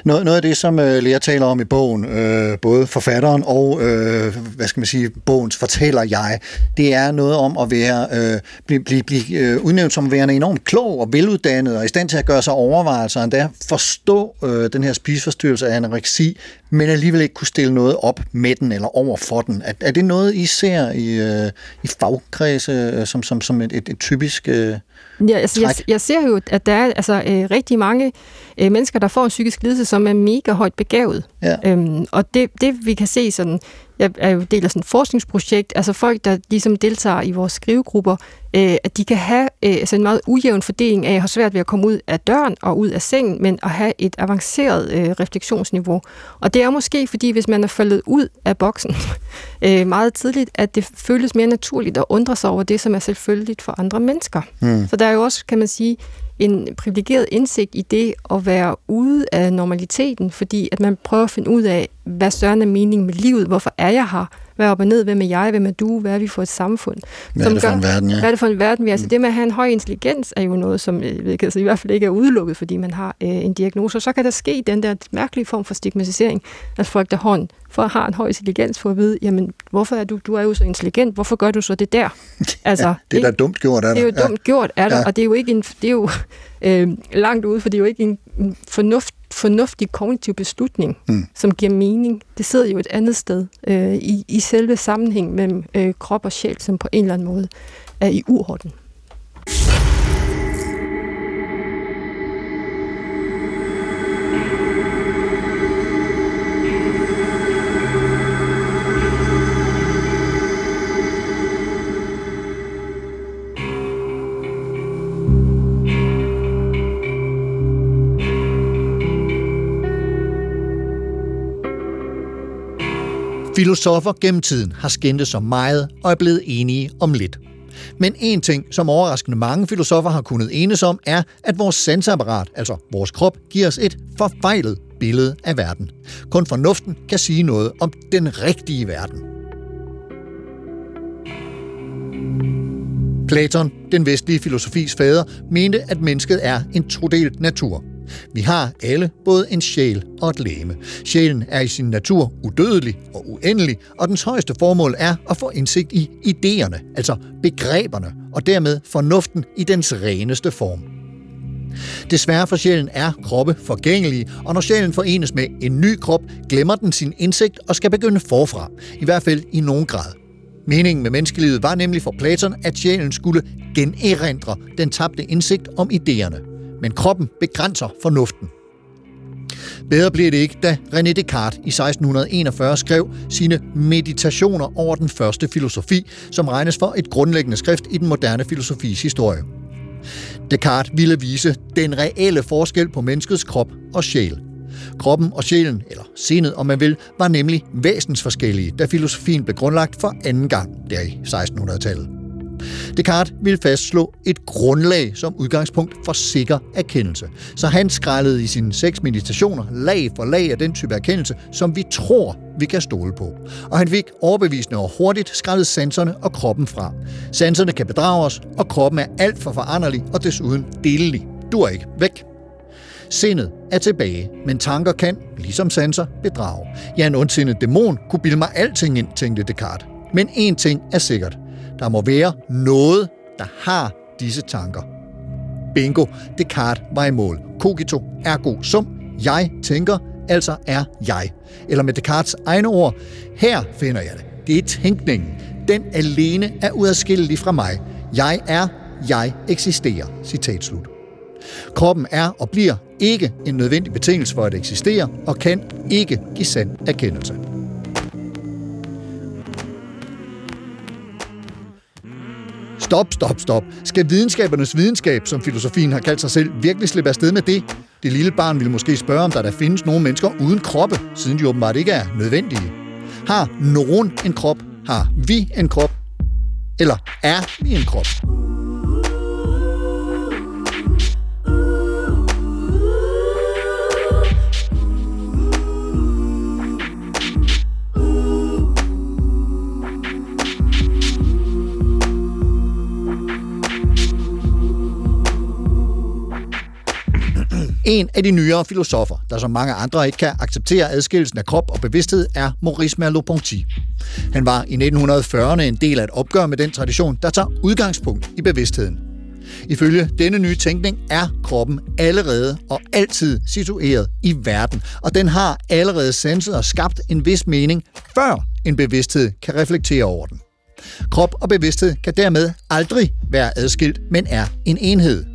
Noget, noget af det, som øh, Lea taler om i bogen, øh, både forfatteren og, øh, hvad skal man sige, bogens fortæller jeg, det er noget om at være, øh, blive, blive, blive øh, udnævnt som værende enormt klog og veluddannet og i stand til at gøre sig overvejelser, og endda forstå øh, den her spiseforstyrrelse af anoreksi, men alligevel ikke kunne stille noget op med den eller over for den. Er, er det noget, I ser i, øh, i fagkredse øh, som, som, som et, et, et typisk... Øh Ja, altså jeg, jeg ser jo, at der er altså, øh, rigtig mange øh, mennesker, der får psykisk lidelse, som er mega højt begavet. Ja. Øhm, og det, det, vi kan se, sådan, jeg er jo del af sådan et forskningsprojekt, altså folk, der ligesom deltager i vores skrivegrupper, øh, at de kan have øh, altså en meget ujævn fordeling af, at have svært ved at komme ud af døren og ud af sengen, men at have et avanceret øh, refleksionsniveau. Og det er måske, fordi hvis man er faldet ud af boksen øh, meget tidligt, at det føles mere naturligt at undre sig over det, som er selvfølgeligt for andre mennesker. Mm. Så der er jo også, kan man sige, en privilegeret indsigt i det at være ude af normaliteten, fordi at man prøver at finde ud af, hvad søren er meningen med livet, hvorfor er jeg her, hvad er op og ned, hvem er jeg, hvem er du, hvad er vi for et samfund. Hvad er det for en verden, ja. Hvad er det for en verden, vi er. Altså det med at have en høj intelligens er jo noget, som altså, i hvert fald ikke er udelukket, fordi man har øh, en diagnose, og så kan der ske den der mærkelige form for stigmatisering, at folk der hånd for at have en høj intelligens, for at vide, jamen, hvorfor er du, du er jo så intelligent, hvorfor gør du så det der? Altså, ja, det er da dumt gjort, er det? Det er jo ja. dumt gjort, er det, ja. Og det er jo ikke en, det er jo øh, langt ude, for det er jo ikke en fornuft, fornuftig kognitiv beslutning, mm. som giver mening. Det sidder jo et andet sted øh, i, i selve sammenhæng mellem øh, krop og sjæl, som på en eller anden måde er i uorden. Filosoffer gennem tiden har skændtes så meget og er blevet enige om lidt. Men en ting, som overraskende mange filosoffer har kunnet enes om, er, at vores sanseapparat, altså vores krop, giver os et forfejlet billede af verden. Kun fornuften kan sige noget om den rigtige verden. Platon, den vestlige filosofis fader, mente, at mennesket er en todelt natur. Vi har alle både en sjæl og et legeme. Sjælen er i sin natur udødelig og uendelig, og dens højeste formål er at få indsigt i idéerne, altså begreberne, og dermed fornuften i dens reneste form. Desværre for sjælen er kroppe forgængelige, og når sjælen forenes med en ny krop, glemmer den sin indsigt og skal begynde forfra, i hvert fald i nogen grad. Meningen med menneskelivet var nemlig for Platon, at sjælen skulle generindre den tabte indsigt om idéerne. Men kroppen begrænser fornuften. Bedre bliver det ikke, da René Descartes i seksten enogfyrre skrev sine meditationer over den første filosofi, som regnes for et grundlæggende skrift i den moderne filosofis historie. Descartes ville vise den reelle forskel på menneskets krop og sjæl. Kroppen og sjælen, eller sindet om man vil, var nemlig væsensforskellige, da filosofien blev grundlagt for anden gang der i sekstenhundredetallet. Descartes ville fastslå et grundlag som udgangspunkt for sikker erkendelse, så han skrællede i sine seks meditationer lag for lag af den type erkendelse, som vi tror, vi kan stole på. Og han fik overbevisende og hurtigt skrællet sanserne og kroppen fra. Sanserne kan bedrage os, og kroppen er alt for foranderlig og desuden delelig. Du er ikke væk. Sindet er tilbage, men tanker kan, ligesom sanser, bedrage. Ja, en ondsindet dæmon kunne bilde mig alting ind, tænkte Descartes. Men én ting er sikkert. Der må være noget, der har disse tanker. Bingo, Descartes var i mål. Cogito ergo sum, jeg tænker, altså er jeg. Eller med Descartes egne ord, her finder jeg det. Det er tænkningen. Den alene er uadskillelig fra mig. Jeg er, jeg eksisterer. Citat slut. Kroppen er og bliver ikke en nødvendig betingelse for at eksistere, og kan ikke give sand erkendelse. Stop, stop, stop. Skal videnskabernes videnskab, som filosofien har kaldt sig selv, virkelig slippe afsted med det? Det lille barn vil måske spørge, om der der findes nogle mennesker uden kroppe, siden de åbenbart ikke er nødvendige. Har nogen en krop? Har vi en krop? Eller er vi en krop? En af de nyere filosofer, der som mange andre ikke kan acceptere adskillelsen af krop og bevidsthed, er Maurice Merleau-Ponty. Han var i nitten fyrrerne en del af et opgør med den tradition, der tager udgangspunkt i bevidstheden. Ifølge denne nye tænkning er kroppen allerede og altid situeret i verden, og den har allerede sanset og skabt en vis mening, før en bevidsthed kan reflektere over den. Krop og bevidsthed kan dermed aldrig være adskilt, men er en enhed.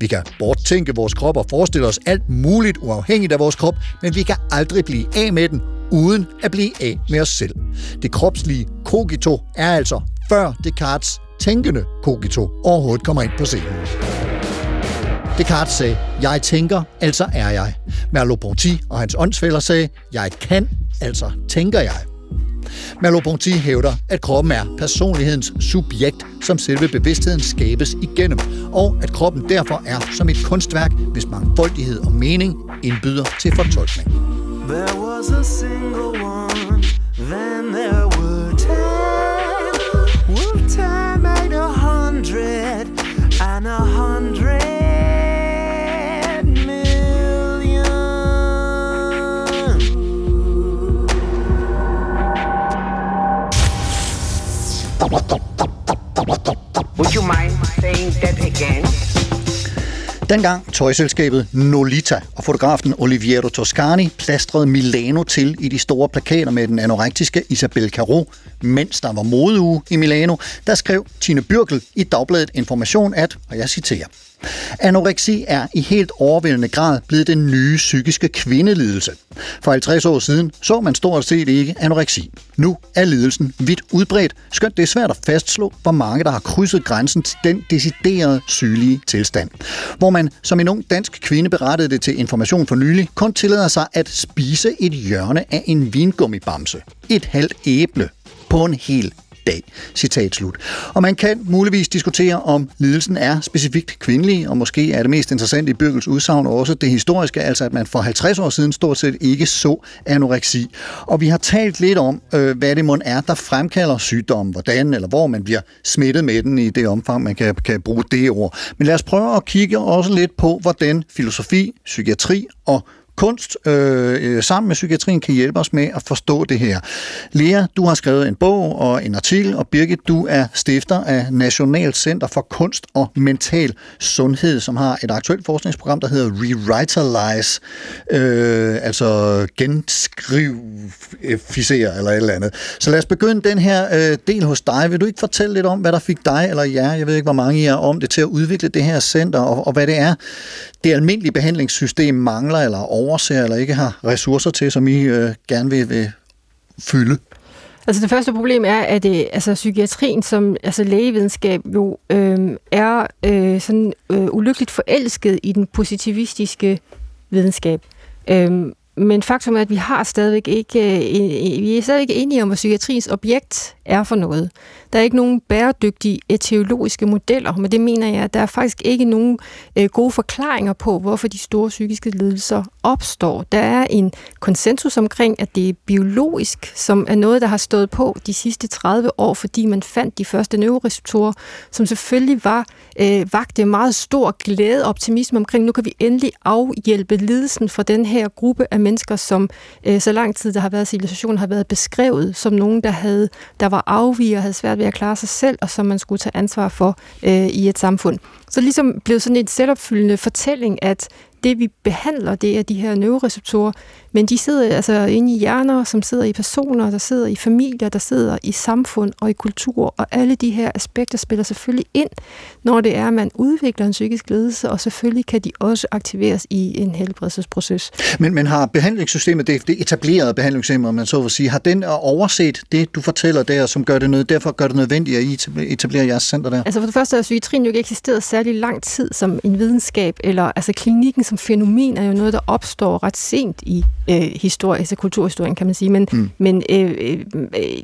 Vi kan borttænke vores krop og forestille os alt muligt uafhængigt af vores krop, men vi kan aldrig blive af med den, uden at blive af med os selv. Det kropslige cogito er altså før Descartes tænkende cogito overhovedet kommer ind på scenen. Descartes sagde, jeg tænker, altså er jeg. Merleau-Ponty og hans åndsfæller sagde, jeg kan, altså tænker jeg. Merleau-Ponty hævder, at kroppen er personlighedens subjekt, som selve bevidstheden skabes igennem, og at kroppen derfor er som et kunstværk, hvis mangfoldighed og mening indbyder til fortolkning. There was a single one, then there were ten. One time made a hundred, and a hundred million. Would you mind saying that again? Dengang tøjselskabet Nolita og fotografen Oliviero Toscani plastrede Milano til i de store plakater med den anorektiske Isabelle Caro, mens der var modeuge i Milano, der skrev Tine Bjørkel i dagbladet Information at, og jeg citerer, anoreksi er i helt overvældende grad blevet den nye psykiske kvindelidelse. For halvtreds år siden så man stort set ikke anoreksi. Nu er lidelsen vidt udbredt, skønt det er svært at fastslå, hvor mange der har krydset grænsen til den deciderede sygelige tilstand. Hvor man, som en ung dansk kvinde berettede det til Information for nylig, kun tillader sig at spise et hjørne af en vingummibamse. Et halvt æble på en hel dag. Citat slut. Og man kan muligvis diskutere, om lidelsen er specifikt kvindelig, og måske er det mest interessante i Bjørkels udsagn også det historiske, altså at man for halvtreds år siden stort set ikke så anoreksi. Og vi har talt lidt om, øh, hvad det mon er, der fremkalder sygdommen, hvordan eller hvor man bliver smittet med den i det omfang, man kan, kan bruge det ord. Men lad os prøve at kigge også lidt på, hvordan filosofi, psykiatri og kunst øh, sammen med psykiatrien kan hjælpe os med at forstå det her. Lea, du har skrevet en bog og en artikel, og Birgit, du er stifter af Nationalt Center for Kunst og Mental Sundhed, som har et aktuelt forskningsprogram, der hedder Revitalize, øh, altså genskrivisere eller et eller andet. Så lad os begynde den her øh, del hos dig. Vil du ikke fortælle lidt om, hvad der fik dig eller jer, jeg ved ikke, hvor mange I er om det, til at udvikle det her center, og, og hvad det er, det almindelige behandlingssystem mangler eller overser eller ikke har ressourcer til, som I øh, gerne vil, vil fylde? Altså det første problem er, at øh, altså, psykiatrien som altså, lægevidenskab jo øh, er øh, sådan øh, ulykkeligt forelsket i den positivistiske videnskab. Øh, men faktum er, at vi har stadigvæk ikke, øh, vi er stadigvæk ikke enige om, hvad psykiatriens objekt er for noget. Der er ikke nogen bæredygtige etiologiske modeller, men det mener jeg, at der er faktisk ikke nogen øh, gode forklaringer på, hvorfor de store psykiske lidelser opstår. Der er en konsensus omkring, at det er biologisk, som er noget, der har stået på de sidste tredive år, fordi man fandt de første neuroreceptorer, som selvfølgelig var øh, vagte meget stor glæde og optimisme omkring, nu kan vi endelig afhjælpe lidelsen fra den her gruppe af mennesker, som øh, så lang tid, der har været civilisation, har været beskrevet som nogen, der havde, der var afviger, havde svært ved at klare sig selv, og som man skulle tage ansvar for øh, i et samfund. Så ligesom blev sådan en selvopfyldende fortælling, at det vi behandler, det er de her neuroreceptorer, men de sidder altså inde i hjerner, som sidder i personer, der sidder i familier, der sidder i samfund og i kultur, og alle de her aspekter spiller selvfølgelig ind, når det er, at man udvikler en psykisk ledelse, og selvfølgelig kan de også aktiveres i en helbredelsesproces. Men, men har behandlingssystemet, det, det etablerede behandlingssystem, om man så vil sige, har den overset det, du fortæller der, som gør det nød, derfor gør det nødvendigt, at I etablerer jeres center der? Altså for det første har psykiatrien jo ikke eksisteret særlig lang tid som en videnskab, eller altså klinikken som fænomen er jo noget, der opstår ret sent i øh, historie, altså kulturhistorien, kan man sige. Men, mm. men øh, øh, øh,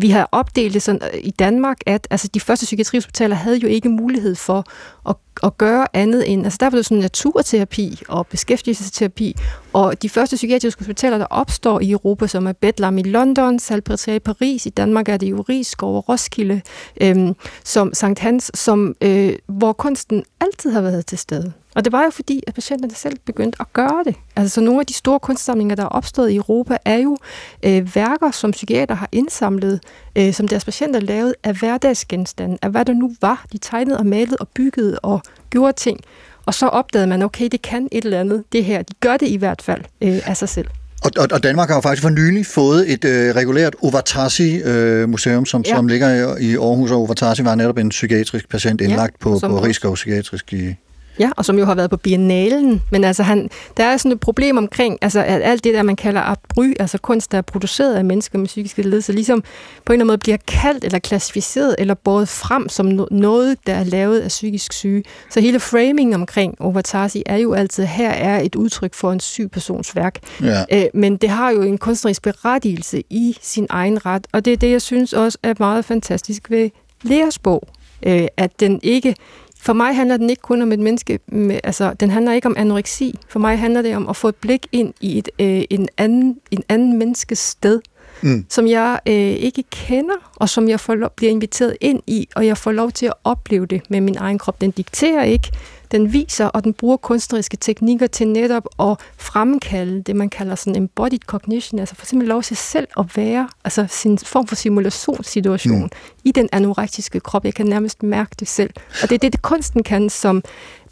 vi har opdelt det sådan i Danmark, at altså, de første psykiatrihospitaler havde jo ikke mulighed for at, at gøre andet end... Altså der var det sådan naturterapi og beskæftigelsesterapi Og de første psykiatriske hospitaler, der opstår i Europa, som er Bethlehem i London, Salpêtrière i Paris, i Danmark er det jo Risskov og Roskilde, øhm, som Sankt Hans, som, øh, hvor kunsten altid har været til stede. Og det var jo fordi, at patienterne selv begyndte at gøre det. Altså nogle af de store kunstsamlinger, der er opstået i Europa, er jo øh, værker, som psykiater har indsamlet, øh, som deres patienter lavede af hverdagsgenstande, af hvad der nu var. De tegnede og malede og byggede og gjorde ting. Og så opdagede man, okay, det kan et eller andet, det her. De gør det i hvert fald øh, af sig selv. Og, og, og Danmark har jo faktisk for nylig fået et øh, regulært Ovartaci-museum, øh, som, ja. som ligger i, i Aarhus, og Ovartaci var netop en psykiatrisk patient indlagt ja, på, på Risskov Psykiatrisk i... Ja, og som jo har været på biennalen. Men altså, han, der er sådan et problem omkring, altså, at alt det der, man kalder art brut, altså kunst, der er produceret af mennesker med psykiske lidelser, ligesom på en eller anden måde bliver kaldt eller klassificeret eller båret frem som no- noget, der er lavet af psykisk syge. Så hele framing omkring Ovartaci er jo altid, her er et udtryk for en syg persons værk. Ja. Æ, men det har jo en kunstnerisk berettigelse i sin egen ret, og det er det, jeg synes også er meget fantastisk ved Leas bog, Æ, at den ikke... For mig handler den ikke kun om et menneske, med, altså den handler ikke om anoreksi. For mig handler det om at få et blik ind i et, øh, en, anden, en anden menneskes sted, mm. som jeg øh, ikke kender, og som jeg får lov, bliver inviteret ind i, og jeg får lov til at opleve det med min egen krop. Den dikterer ikke, den viser, og den bruger kunstneriske teknikker til netop at fremkalde det, man kalder sådan embodied cognition, altså for simpelthen lov til selv at være, altså sin form for simulationssituation mm. i den anorektiske krop. Jeg kan nærmest mærke det selv. Og det er det, det kunsten kan, som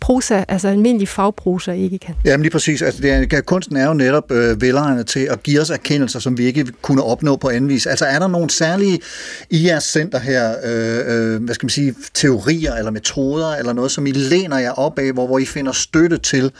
prosa, altså almindelige fagprosa, ikke kan. Jamen lige præcis. Altså, det er, kunsten er jo netop øh, velegnet til at give os erkendelser, som vi ikke kunne opnå på anden vis. Altså er der nogle særlige i jeres center her, øh, øh, hvad skal man sige, teorier eller metoder, eller noget, som I læner jer op af, hvor, hvor I finder støtte til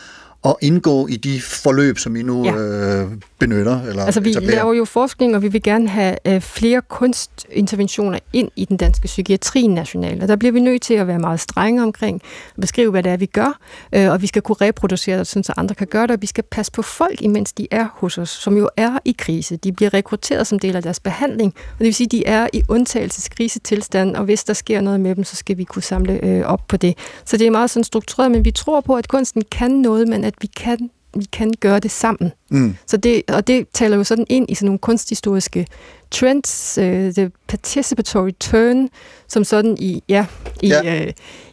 at indgå i de forløb, som I nu ja. øh, benytter? Eller altså vi etablerer. Laver jo forskning, og vi vil gerne have øh, flere kunstinterventioner ind i den danske psykiatri nationalt, og der bliver vi nødt til at være meget strenge omkring, at beskrive, hvad det er, vi gør, øh, og vi skal kunne reproducere det, så andre kan gøre det, og vi skal passe på folk, imens de er hos os, som jo er i krise. De bliver rekrutteret som del af deres behandling, og det vil sige, at de er i undtagelseskrisetilstand, og hvis der sker noget med dem, så skal vi kunne samle øh, op på det. Så det er meget sådan struktureret, men vi tror på, at kunsten kan noget, men at at vi kan, vi kan gøre det sammen. Mm. Så det, og det taler jo sådan ind i sådan nogle kunsthistoriske trends, uh, the participatory turn, som sådan i, ja, i, ja. Uh,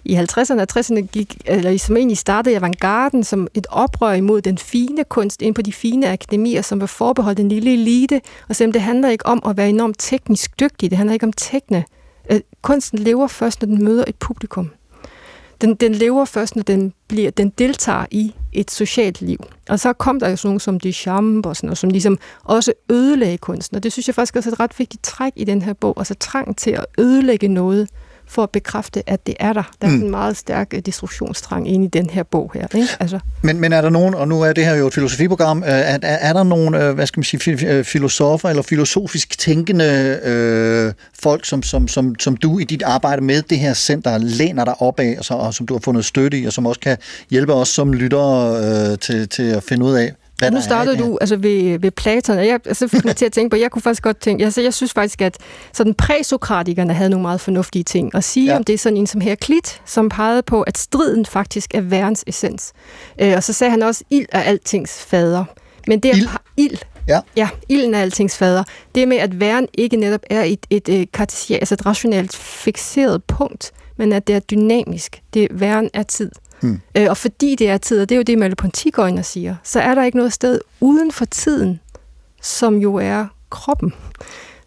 i halvtredserne og tresserne gik, eller som egentlig startede avantgarden som et oprør imod den fine kunst, ind på de fine akademier, som var forbeholdt den lille elite, og selvom det handler ikke om at være enormt teknisk dygtig, det handler ikke om tekne. Uh, kunsten lever først, når den møder et publikum. Den, den lever først, når den, bliver, den deltager i et socialt liv. Og så kom der jo sådan nogle som Duchamp og sådan noget, som ligesom også ødelagde kunsten. Og det synes jeg faktisk også er et ret vigtigt træk i den her bog, altså trang til at ødelægge noget for at bekræfte, at det er der. Der er mm. en meget stærk destruktionstrang inde i den her bog her. Ikke? Altså. Men, men er der nogen, og nu er det her jo et filosofiprogram, er, er der nogen, hvad skal man sige, filosofer eller filosofisk tænkende øh, folk, som, som, som, som du i dit arbejde med det her center læner dig op af, og, så, og som du har fundet støtte i, og som også kan hjælpe os som lyttere øh, til, til at finde ud af? Og nu startede du altså ved, ved Platon, og jeg, så fik mig til at tænke på, jeg kunne faktisk godt tænke, altså jeg synes faktisk, at sådan præsokratikerne havde nogle meget fornuftige ting at sige, ja. Om det er sådan en som Heraklit, som pegede på, at striden faktisk er værens essens. Øh, og så sagde han også, ild er altings fader. Men det er ild? ild Ja. ja, ilden er altings fader. Det med, at væren ikke netop er et, et, et, et, altså et rationelt fikseret punkt, men at det er dynamisk. Det væren er tid. Hmm. Øh, og fordi det er tid, og det er jo det, Merleau-Ponty går ind og siger, så er der ikke noget sted uden for tiden, som jo er kroppen,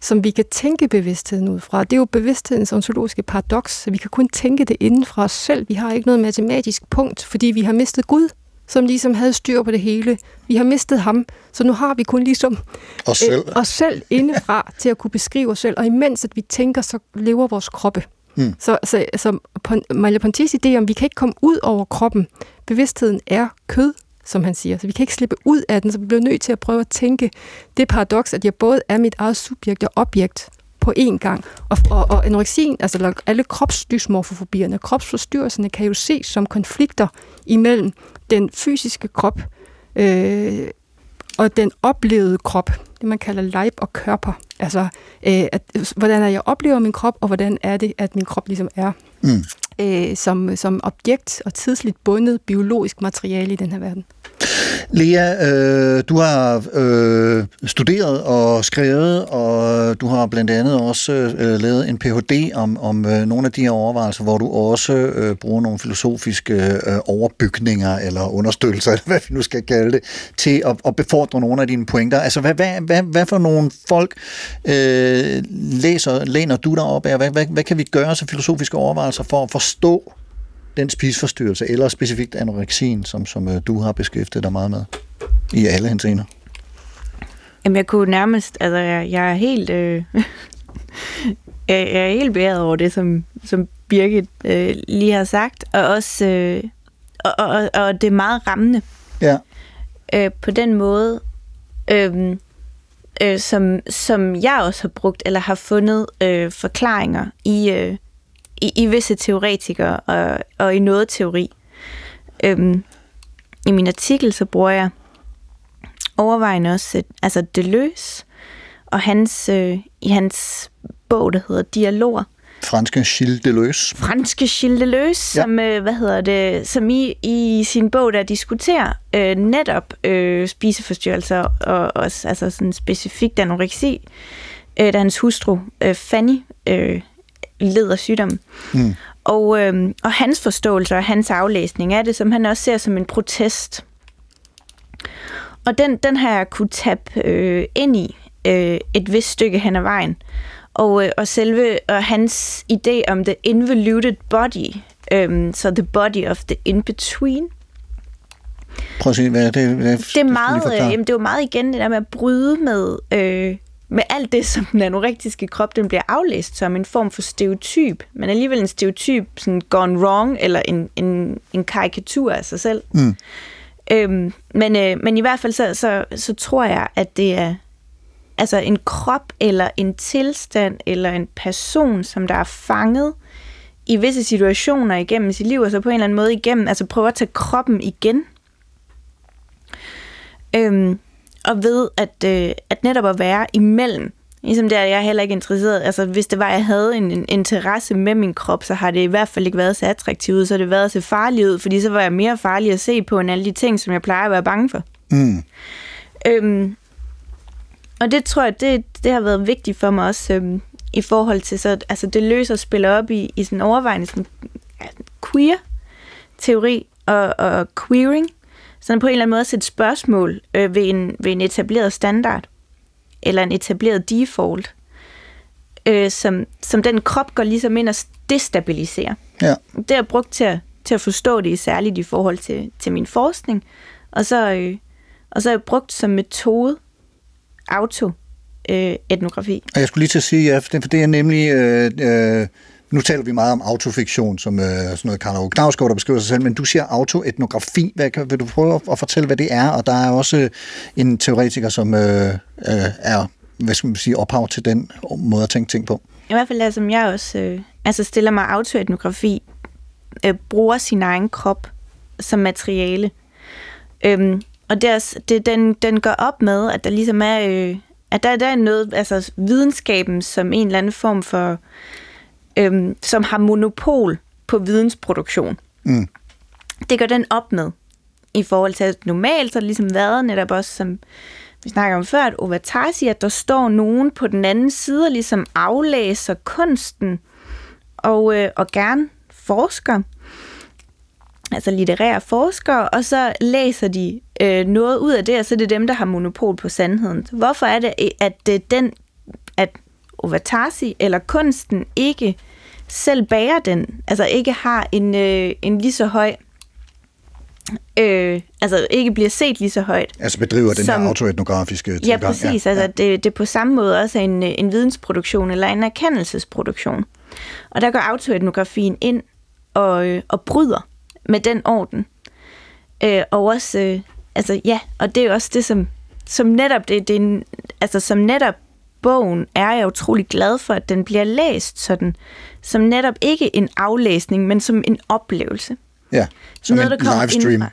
som vi kan tænke bevidstheden ud fra. Det er jo bevidsthedens ontologiske paradoks, så vi kan kun tænke det inden fra os selv. Vi har ikke noget matematisk punkt, fordi vi har mistet Gud, som ligesom havde styr på det hele. Vi har mistet ham, så nu har vi kun ligesom os selv, øh, os selv indefra til at kunne beskrive os selv, og imens at vi tænker, så lever vores kroppe. Hmm. Så, så, så Merleau-Pontys idé om, vi kan ikke komme ud over kroppen. Bevidstheden er kød, som han siger. Så vi kan ikke slippe ud af den, så vi bliver nødt til at prøve at tænke det paradoks, at jeg både er mit eget subjekt og objekt på én gang. Og, og, og anoreksien, altså alle kropsdysmorfofobierne, kropsforstyrrelserne kan jo ses som konflikter imellem den fysiske krop øh, og den oplevede krop. Det, man kalder leib og körper. Altså, øh, at, hvordan er jeg oplever min krop, og hvordan er det, at min krop ligesom er mm. øh, som, som objekt og tidsligt bundet biologisk materiale i den her verden. Lea, øh, du har øh, studeret og skrevet, og du har blandt andet også øh, lavet en P H D om, om øh, nogle af de her overvejelser, hvor du også øh, bruger nogle filosofiske øh, overbygninger eller understøttelser, eller hvad vi nu skal kalde det, til at, at befordre nogle af dine pointer. Altså, hvad, hvad, hvad, hvad for nogle folk øh, læser, læner du dig op af? Hvad, hvad, hvad kan vi gøre så filosofiske overvejelser for at forstå den spiseforstyrrelse, eller specifikt anoreksien, som, som øh, du har beskæftiget dig meget med i alle henseender? Jamen, jeg kunne nærmest, altså, jeg, jeg er helt, øh, jeg, jeg er helt beæret over det, som, som Birgit øh, lige har sagt, og også, øh, og, og, og det er meget rammende. Ja. Øh, på den måde, øh, øh, som, som jeg også har brugt, eller har fundet øh, forklaringer i, øh, I, i visse teoretikere og, og i noget teori. Øhm, I min artikel så bruger jeg overvejende også altså Deleuze og hans, øh, i hans bog, der hedder Dialoger. Franske Gilles Deleuze. Franske Gilles Deleuze, ja. som, øh, hvad hedder det, som i, i sin bog, der diskuterer øh, netop øh, spiseforstyrrelser og også altså sådan specifikt anoreksi, øh, da hans hustru øh, Fanny øh, leder sygdom. Mm. Og, øh, og hans forståelse og hans aflæsning af det, som han også ser som en protest. Og den, den har jeg kunne tappe øh, ind i øh, et vist stykke hen ad vejen. Og, øh, og selve og hans idé om the involuted body, øh, så the body of the in-between. Prøv at se, hvad er det? Hvad er det, det er meget, øh, jamen, det er jo meget igen det der med at bryde med... Øh, med alt det, som den anorektiske krop, den bliver aflæst som en form for stereotyp, men alligevel en stereotyp sådan gone wrong, eller en, en, en karikatur af sig selv. Mm. Øhm, men, øh, men i hvert fald så, så, så tror jeg, at det er altså en krop, eller en tilstand, eller en person, som der er fanget i visse situationer igennem sit liv, og så på en eller anden måde igennem, altså prøver at tage kroppen igen. Øhm, og ved, at, øh, at netop at være imellem. Ligesom der, jeg er heller ikke interesseret. Altså, hvis det var, at jeg havde en, en interesse med min krop, så har det i hvert fald ikke været så attraktivt ud, så har det været så farligt ud, fordi så var jeg mere farlig at se på, end alle de ting, som jeg plejer at være bange for. Mm. Øhm, og det tror jeg, det, det har været vigtigt for mig også, øhm, i forhold til, så altså, det løser spiller op i, i sådan overvejende sådan, ja, queer-teori og, og queering. Sådan på en eller anden måde at sætte spørgsmål øh, ved, en, ved en etableret standard, eller en etableret default, øh, som, som den krop går ligesom ind og destabiliserer. Ja. Det har jeg brugt til at, til at forstå det, særligt i forhold til, til min forskning, og så, øh, og så har jeg brugt som metode autoetnografi. Øh, jeg skulle lige til at sige, ja, for det, for det er nemlig... Øh, øh Nu taler vi meget om autofiktion, som øh, sådan noget Karl Ove Knausgård, der beskriver sig selv, men du siger autoetnografi. Hvad kan, vil du prøve at, at fortælle, hvad det er? Og der er også en teoretiker, som øh, øh, er, hvad skal man sige, ophav til den måde at tænke ting på. I hvert fald, som altså, jeg også øh, altså stiller mig autoetnografi, øh, bruger sin egen krop som materiale. Øhm, og deres, det, den, den går op med, at der ligesom er, øh, at der, der er noget, altså videnskaben som en eller anden form for... Øhm, som har monopol på vidensproduktion. Mm. Det går den op med. I forhold til, at normalt så har det ligesom været netop også, som vi snakker om før, at Ovartaci, at der står nogen på den anden side og ligesom aflæser kunsten og, øh, og gerne forsker, altså litterære forskere, og så læser de øh, noget ud af det, og så er det dem, der har monopol på sandheden. Hvorfor er det, at øh, den, at Ovartaci eller kunsten ikke selv bærer den, altså ikke har en, øh, en lige så høj, øh, altså ikke bliver set lige så højt. Altså bedriver den som, her autoetnografiske tilgang. Ja, præcis. Ja, altså ja. Det, det på samme måde også er en, en vidensproduktion eller en erkendelsesproduktion. Og der går autoetnografien ind og, øh, og bryder med den orden. Øh, og også, øh, altså ja, og det er også det, som, som netop det, det er en, altså som netop bogen er jeg utrolig glad for, at den bliver læst sådan, som netop ikke en aflæsning, men som en oplevelse. Ja, som noget, en livestream. Indefra.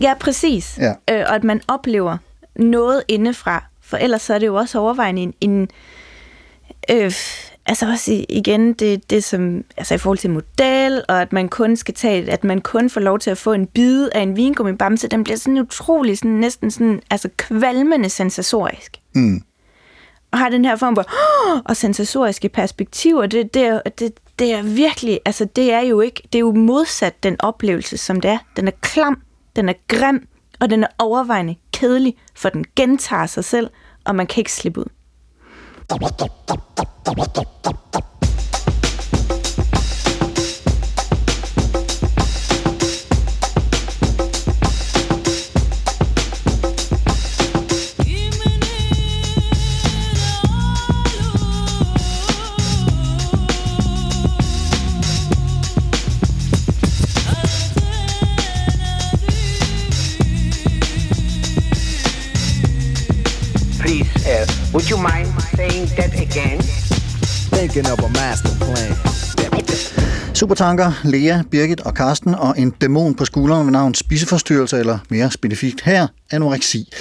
Ja, præcis. Ja. Øh, og at man oplever noget indefra, for ellers så er det jo også overvejende en, en Øh, altså også igen det, det som altså i forhold til model, og at man kun skal tage, at man kun får lov til at få en bid af en vingummibamse, den bliver sådan utrolig sådan næsten sådan altså kvalmende sensorisk. Mm. Og har den her form for oh! og sensoriske perspektiver, det det det det er virkelig, altså det er jo ikke, det er jo modsat den oplevelse som det er. Den er klam, den er grim, og den er overvejende kedelig, for den gentager sig selv, og man kan ikke slippe ud. Would you mind saying that again? Thinking of a master plan. Supertanker, Lea, Birgit og Carsten og en dæmon på skulderen ved navn spiseforstyrrelse, eller mere specifikt her, anoreksi.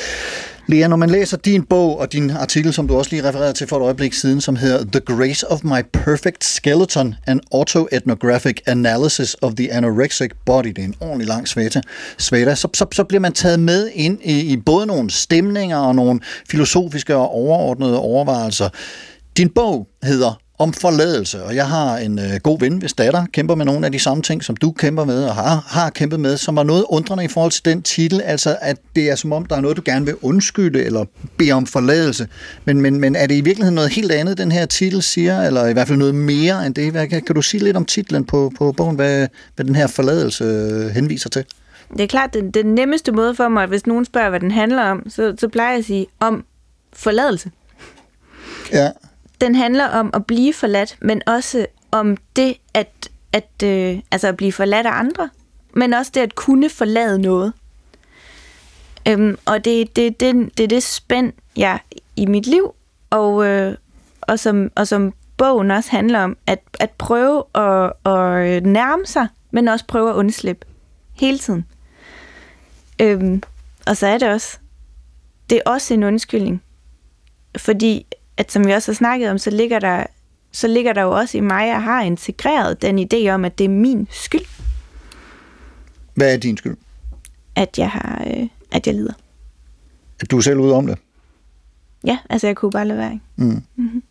Lea, når man læser din bog og din artikel, som du også lige refererede til for et øjeblik siden, som hedder The Grace of My Perfect Skeleton, an autoethnographic analysis of the anorexic body. Det er en ordentlig lang svætte. svætte. Så, så, så bliver man taget med ind i, i både nogle stemninger og nogle filosofiske og overordnede overvejelser. Din bog hedder Om forladelse, og jeg har en øh, god ven, hvis datter kæmper med nogle af de samme ting, som du kæmper med og har, har kæmpet med, som var noget undrende i forhold til den titel, altså at det er som om, der er noget, du gerne vil undskylde eller bede om forladelse, men, men, men er det i virkeligheden noget helt andet, den her titel siger, eller i hvert fald noget mere end det? Hvad, kan, kan du sige lidt om titlen på, på bogen, hvad, hvad den her forladelse henviser til? Det er klart, den, den nemmeste måde for mig, hvis nogen spørger, hvad den handler om, så, så plejer jeg at sige om forladelse. Ja. Den handler om at blive forladt, men også om det at, at, øh, altså at blive forladt af andre, men også det at kunne forlade noget. Øhm, og det, det, det, det er det spænd, jeg i mit liv, og, øh, og, som, og som bogen også handler om, at, at prøve at, at nærme sig, men også prøve at undslippe hele tiden. Øhm, og så er det også, det er også en undskyldning, fordi at som vi også har snakket om, så ligger der, så ligger der jo også i mig, jeg har integreret den idé om, at det er min skyld. Hvad er din skyld? At jeg har, øh, at jeg lider. At du er selv ude om det? Ja, altså jeg kunne bare lade være, ikke? Mm. Mm-hmm.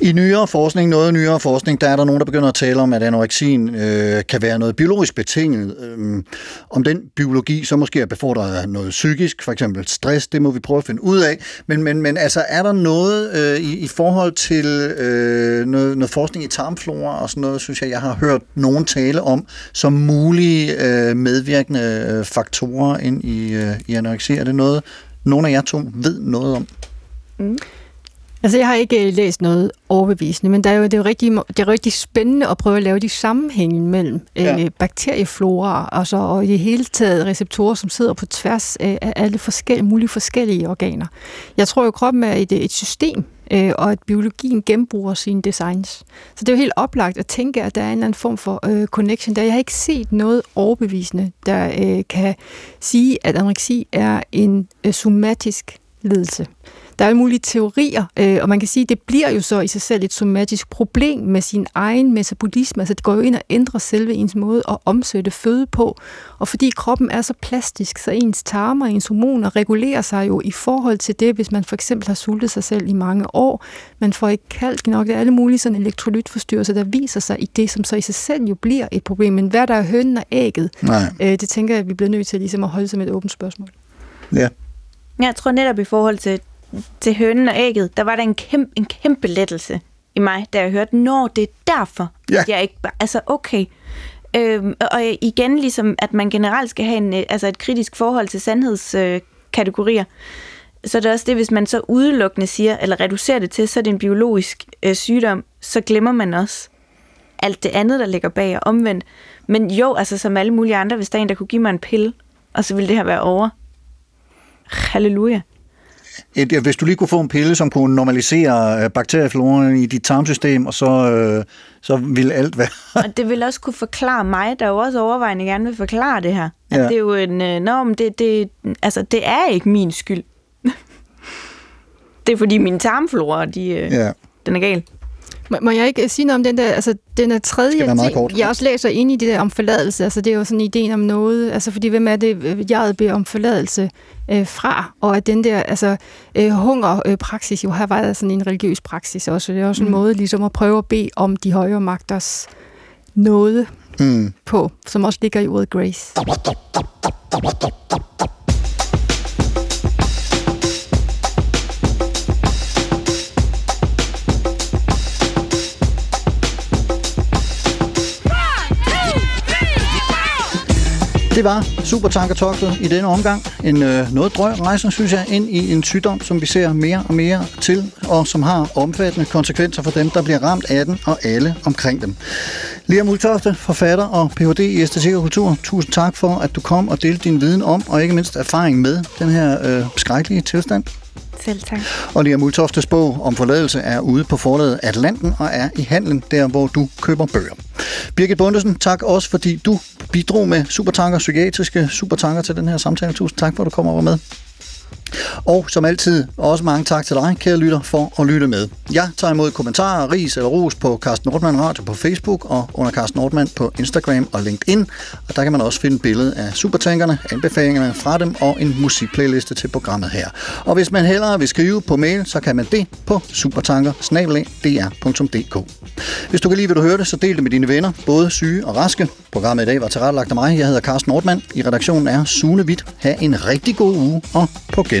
I nyere forskning, noget nyere forskning, der er der nogen, der begynder at tale om, at anoreksien øh, kan være noget biologisk betinget. Øh, om den biologi så måske er befordret af noget psykisk, for eksempel stress, det må vi prøve at finde ud af. Men, men, men altså, er der noget øh, i, i forhold til øh, noget, noget forskning i tarmflora og sådan noget, synes jeg, jeg har hørt nogen tale om, som mulige øh, medvirkende øh, faktorer ind i, øh, i anoreksi? Er det noget, nogen af jer to ved noget om? Mm. Altså, jeg har ikke læst noget overbevisende, men der er jo, det, er jo rigtig, det er rigtig spændende at prøve at lave de sammenhænge mellem ja. øh, bakterieflora og, så, og i hele taget receptorer, som sidder på tværs øh, af alle forskellige, mulige forskellige organer. Jeg tror jo, kroppen er et, et system, øh, og at biologien gennembruger sine designs. Så det er jo helt oplagt at tænke, at der er en eller anden form for øh, connection der. Jeg har ikke set noget overbevisende, der øh, kan sige, at anoreksi er en øh, somatisk lidelse. Der er mulige teorier, øh, og man kan sige, at det bliver jo så i sig selv et somatisk problem med sin egen metabolisme. Altså det går jo ind og ændrer selve ens måde at omsætte føde på. Og fordi kroppen er så plastisk, så ens tarme og ens hormoner regulerer sig jo i forhold til det, hvis man for eksempel har sultet sig selv i mange år. Man får ikke kalk nok. Der er alle mulige sådan elektrolytforstyrrelser, der viser sig i det, som så i sig selv jo bliver et problem. Men hvad der er hønnen og ægget, øh, det tænker jeg, at vi bliver nødt til ligesom at holde som et åbent spørgsmål. Ja. Jeg tror netop i forhold til til hønen og ægget, der var der en kæmpe, en kæmpe lettelse i mig, da jeg hørte, når det er derfor, yeah. jeg ikke bare, altså okay. Øhm, og igen ligesom, at man generelt skal have en, altså et kritisk forhold til sandhedskategorier, øh, så er det også det, hvis man så udelukkende siger, eller reducerer det til, så er det en biologisk øh, sygdom, så glemmer man også alt det andet, der ligger bag og omvendt. Men jo, altså som alle mulige andre, hvis der er en, der kunne give mig en pille, og så ville det her være over. Halleluja. Et, hvis du lige kunne få en pille, som kunne normalisere bakteriefloren i dit tarmsystem, og så, øh, så ville alt være... Og det vil også kunne forklare mig, der jo også overvejende gerne vil forklare det her. Ja. At det er jo en... Nå, men det, det, altså, det er ikke min skyld. det er fordi min tarmflora, de, ja. den er gal. Må, må jeg ikke sige noget om den der, altså den der tredje ting, jeg også læser ind i det der om forladelse, altså det er jo sådan ideen om noget, altså fordi hvem er det, jeg beder om forladelse øh, fra, og at den der, altså øh, hungerpraksis jo har været sådan en religiøs praksis også, det er også en mm. måde ligesom at prøve at bede om de højere magters nåde mm. på, som også ligger i ordet grace. Det var Supertankertogtet i denne omgang. En øh, noget drøg rejse, synes jeg, ind i en sygdom, som vi ser mere og mere til, og som har omfattende konsekvenser for dem, der bliver ramt af den, og alle omkring dem. Lea Muldtofte, forfatter og Ph.D. i æstetik og kultur, tusind tak for, at du kom og delte din viden om, og ikke mindst erfaring med den her øh, skrækkelige tilstand. Selv tak. Og Lea Muldtoftes bog om forladelse er ude på forlaget Atlanten og er i handlen der, hvor du køber bøger. Birgit Bundesen, tak også, fordi du bidrog med supertanker, psykiatriske supertanker til den her samtale. Tusind tak for, at du kommer over med. Og som altid, også mange tak til dig, kære lytter, for at lytte med. Jeg tager imod kommentarer, ris eller ros på Carsten Ortmann Radio på Facebook og under Carsten Ortmann på Instagram og LinkedIn. Og der kan man også finde billeder af supertankerne, anbefalingerne fra dem og en musikplayliste til programmet her. Og hvis man hellere vil skrive på mail, så kan man det på supertanker snabel-a d r punktum d k. Hvis du kan lide, hvad du hørte, så del det med dine venner, både syge og raske. Programmet i dag var tilrettelagt af mig. Jeg hedder Carsten Ortmann. I redaktionen er Sune With. Ha' en rigtig god uge og på genhør.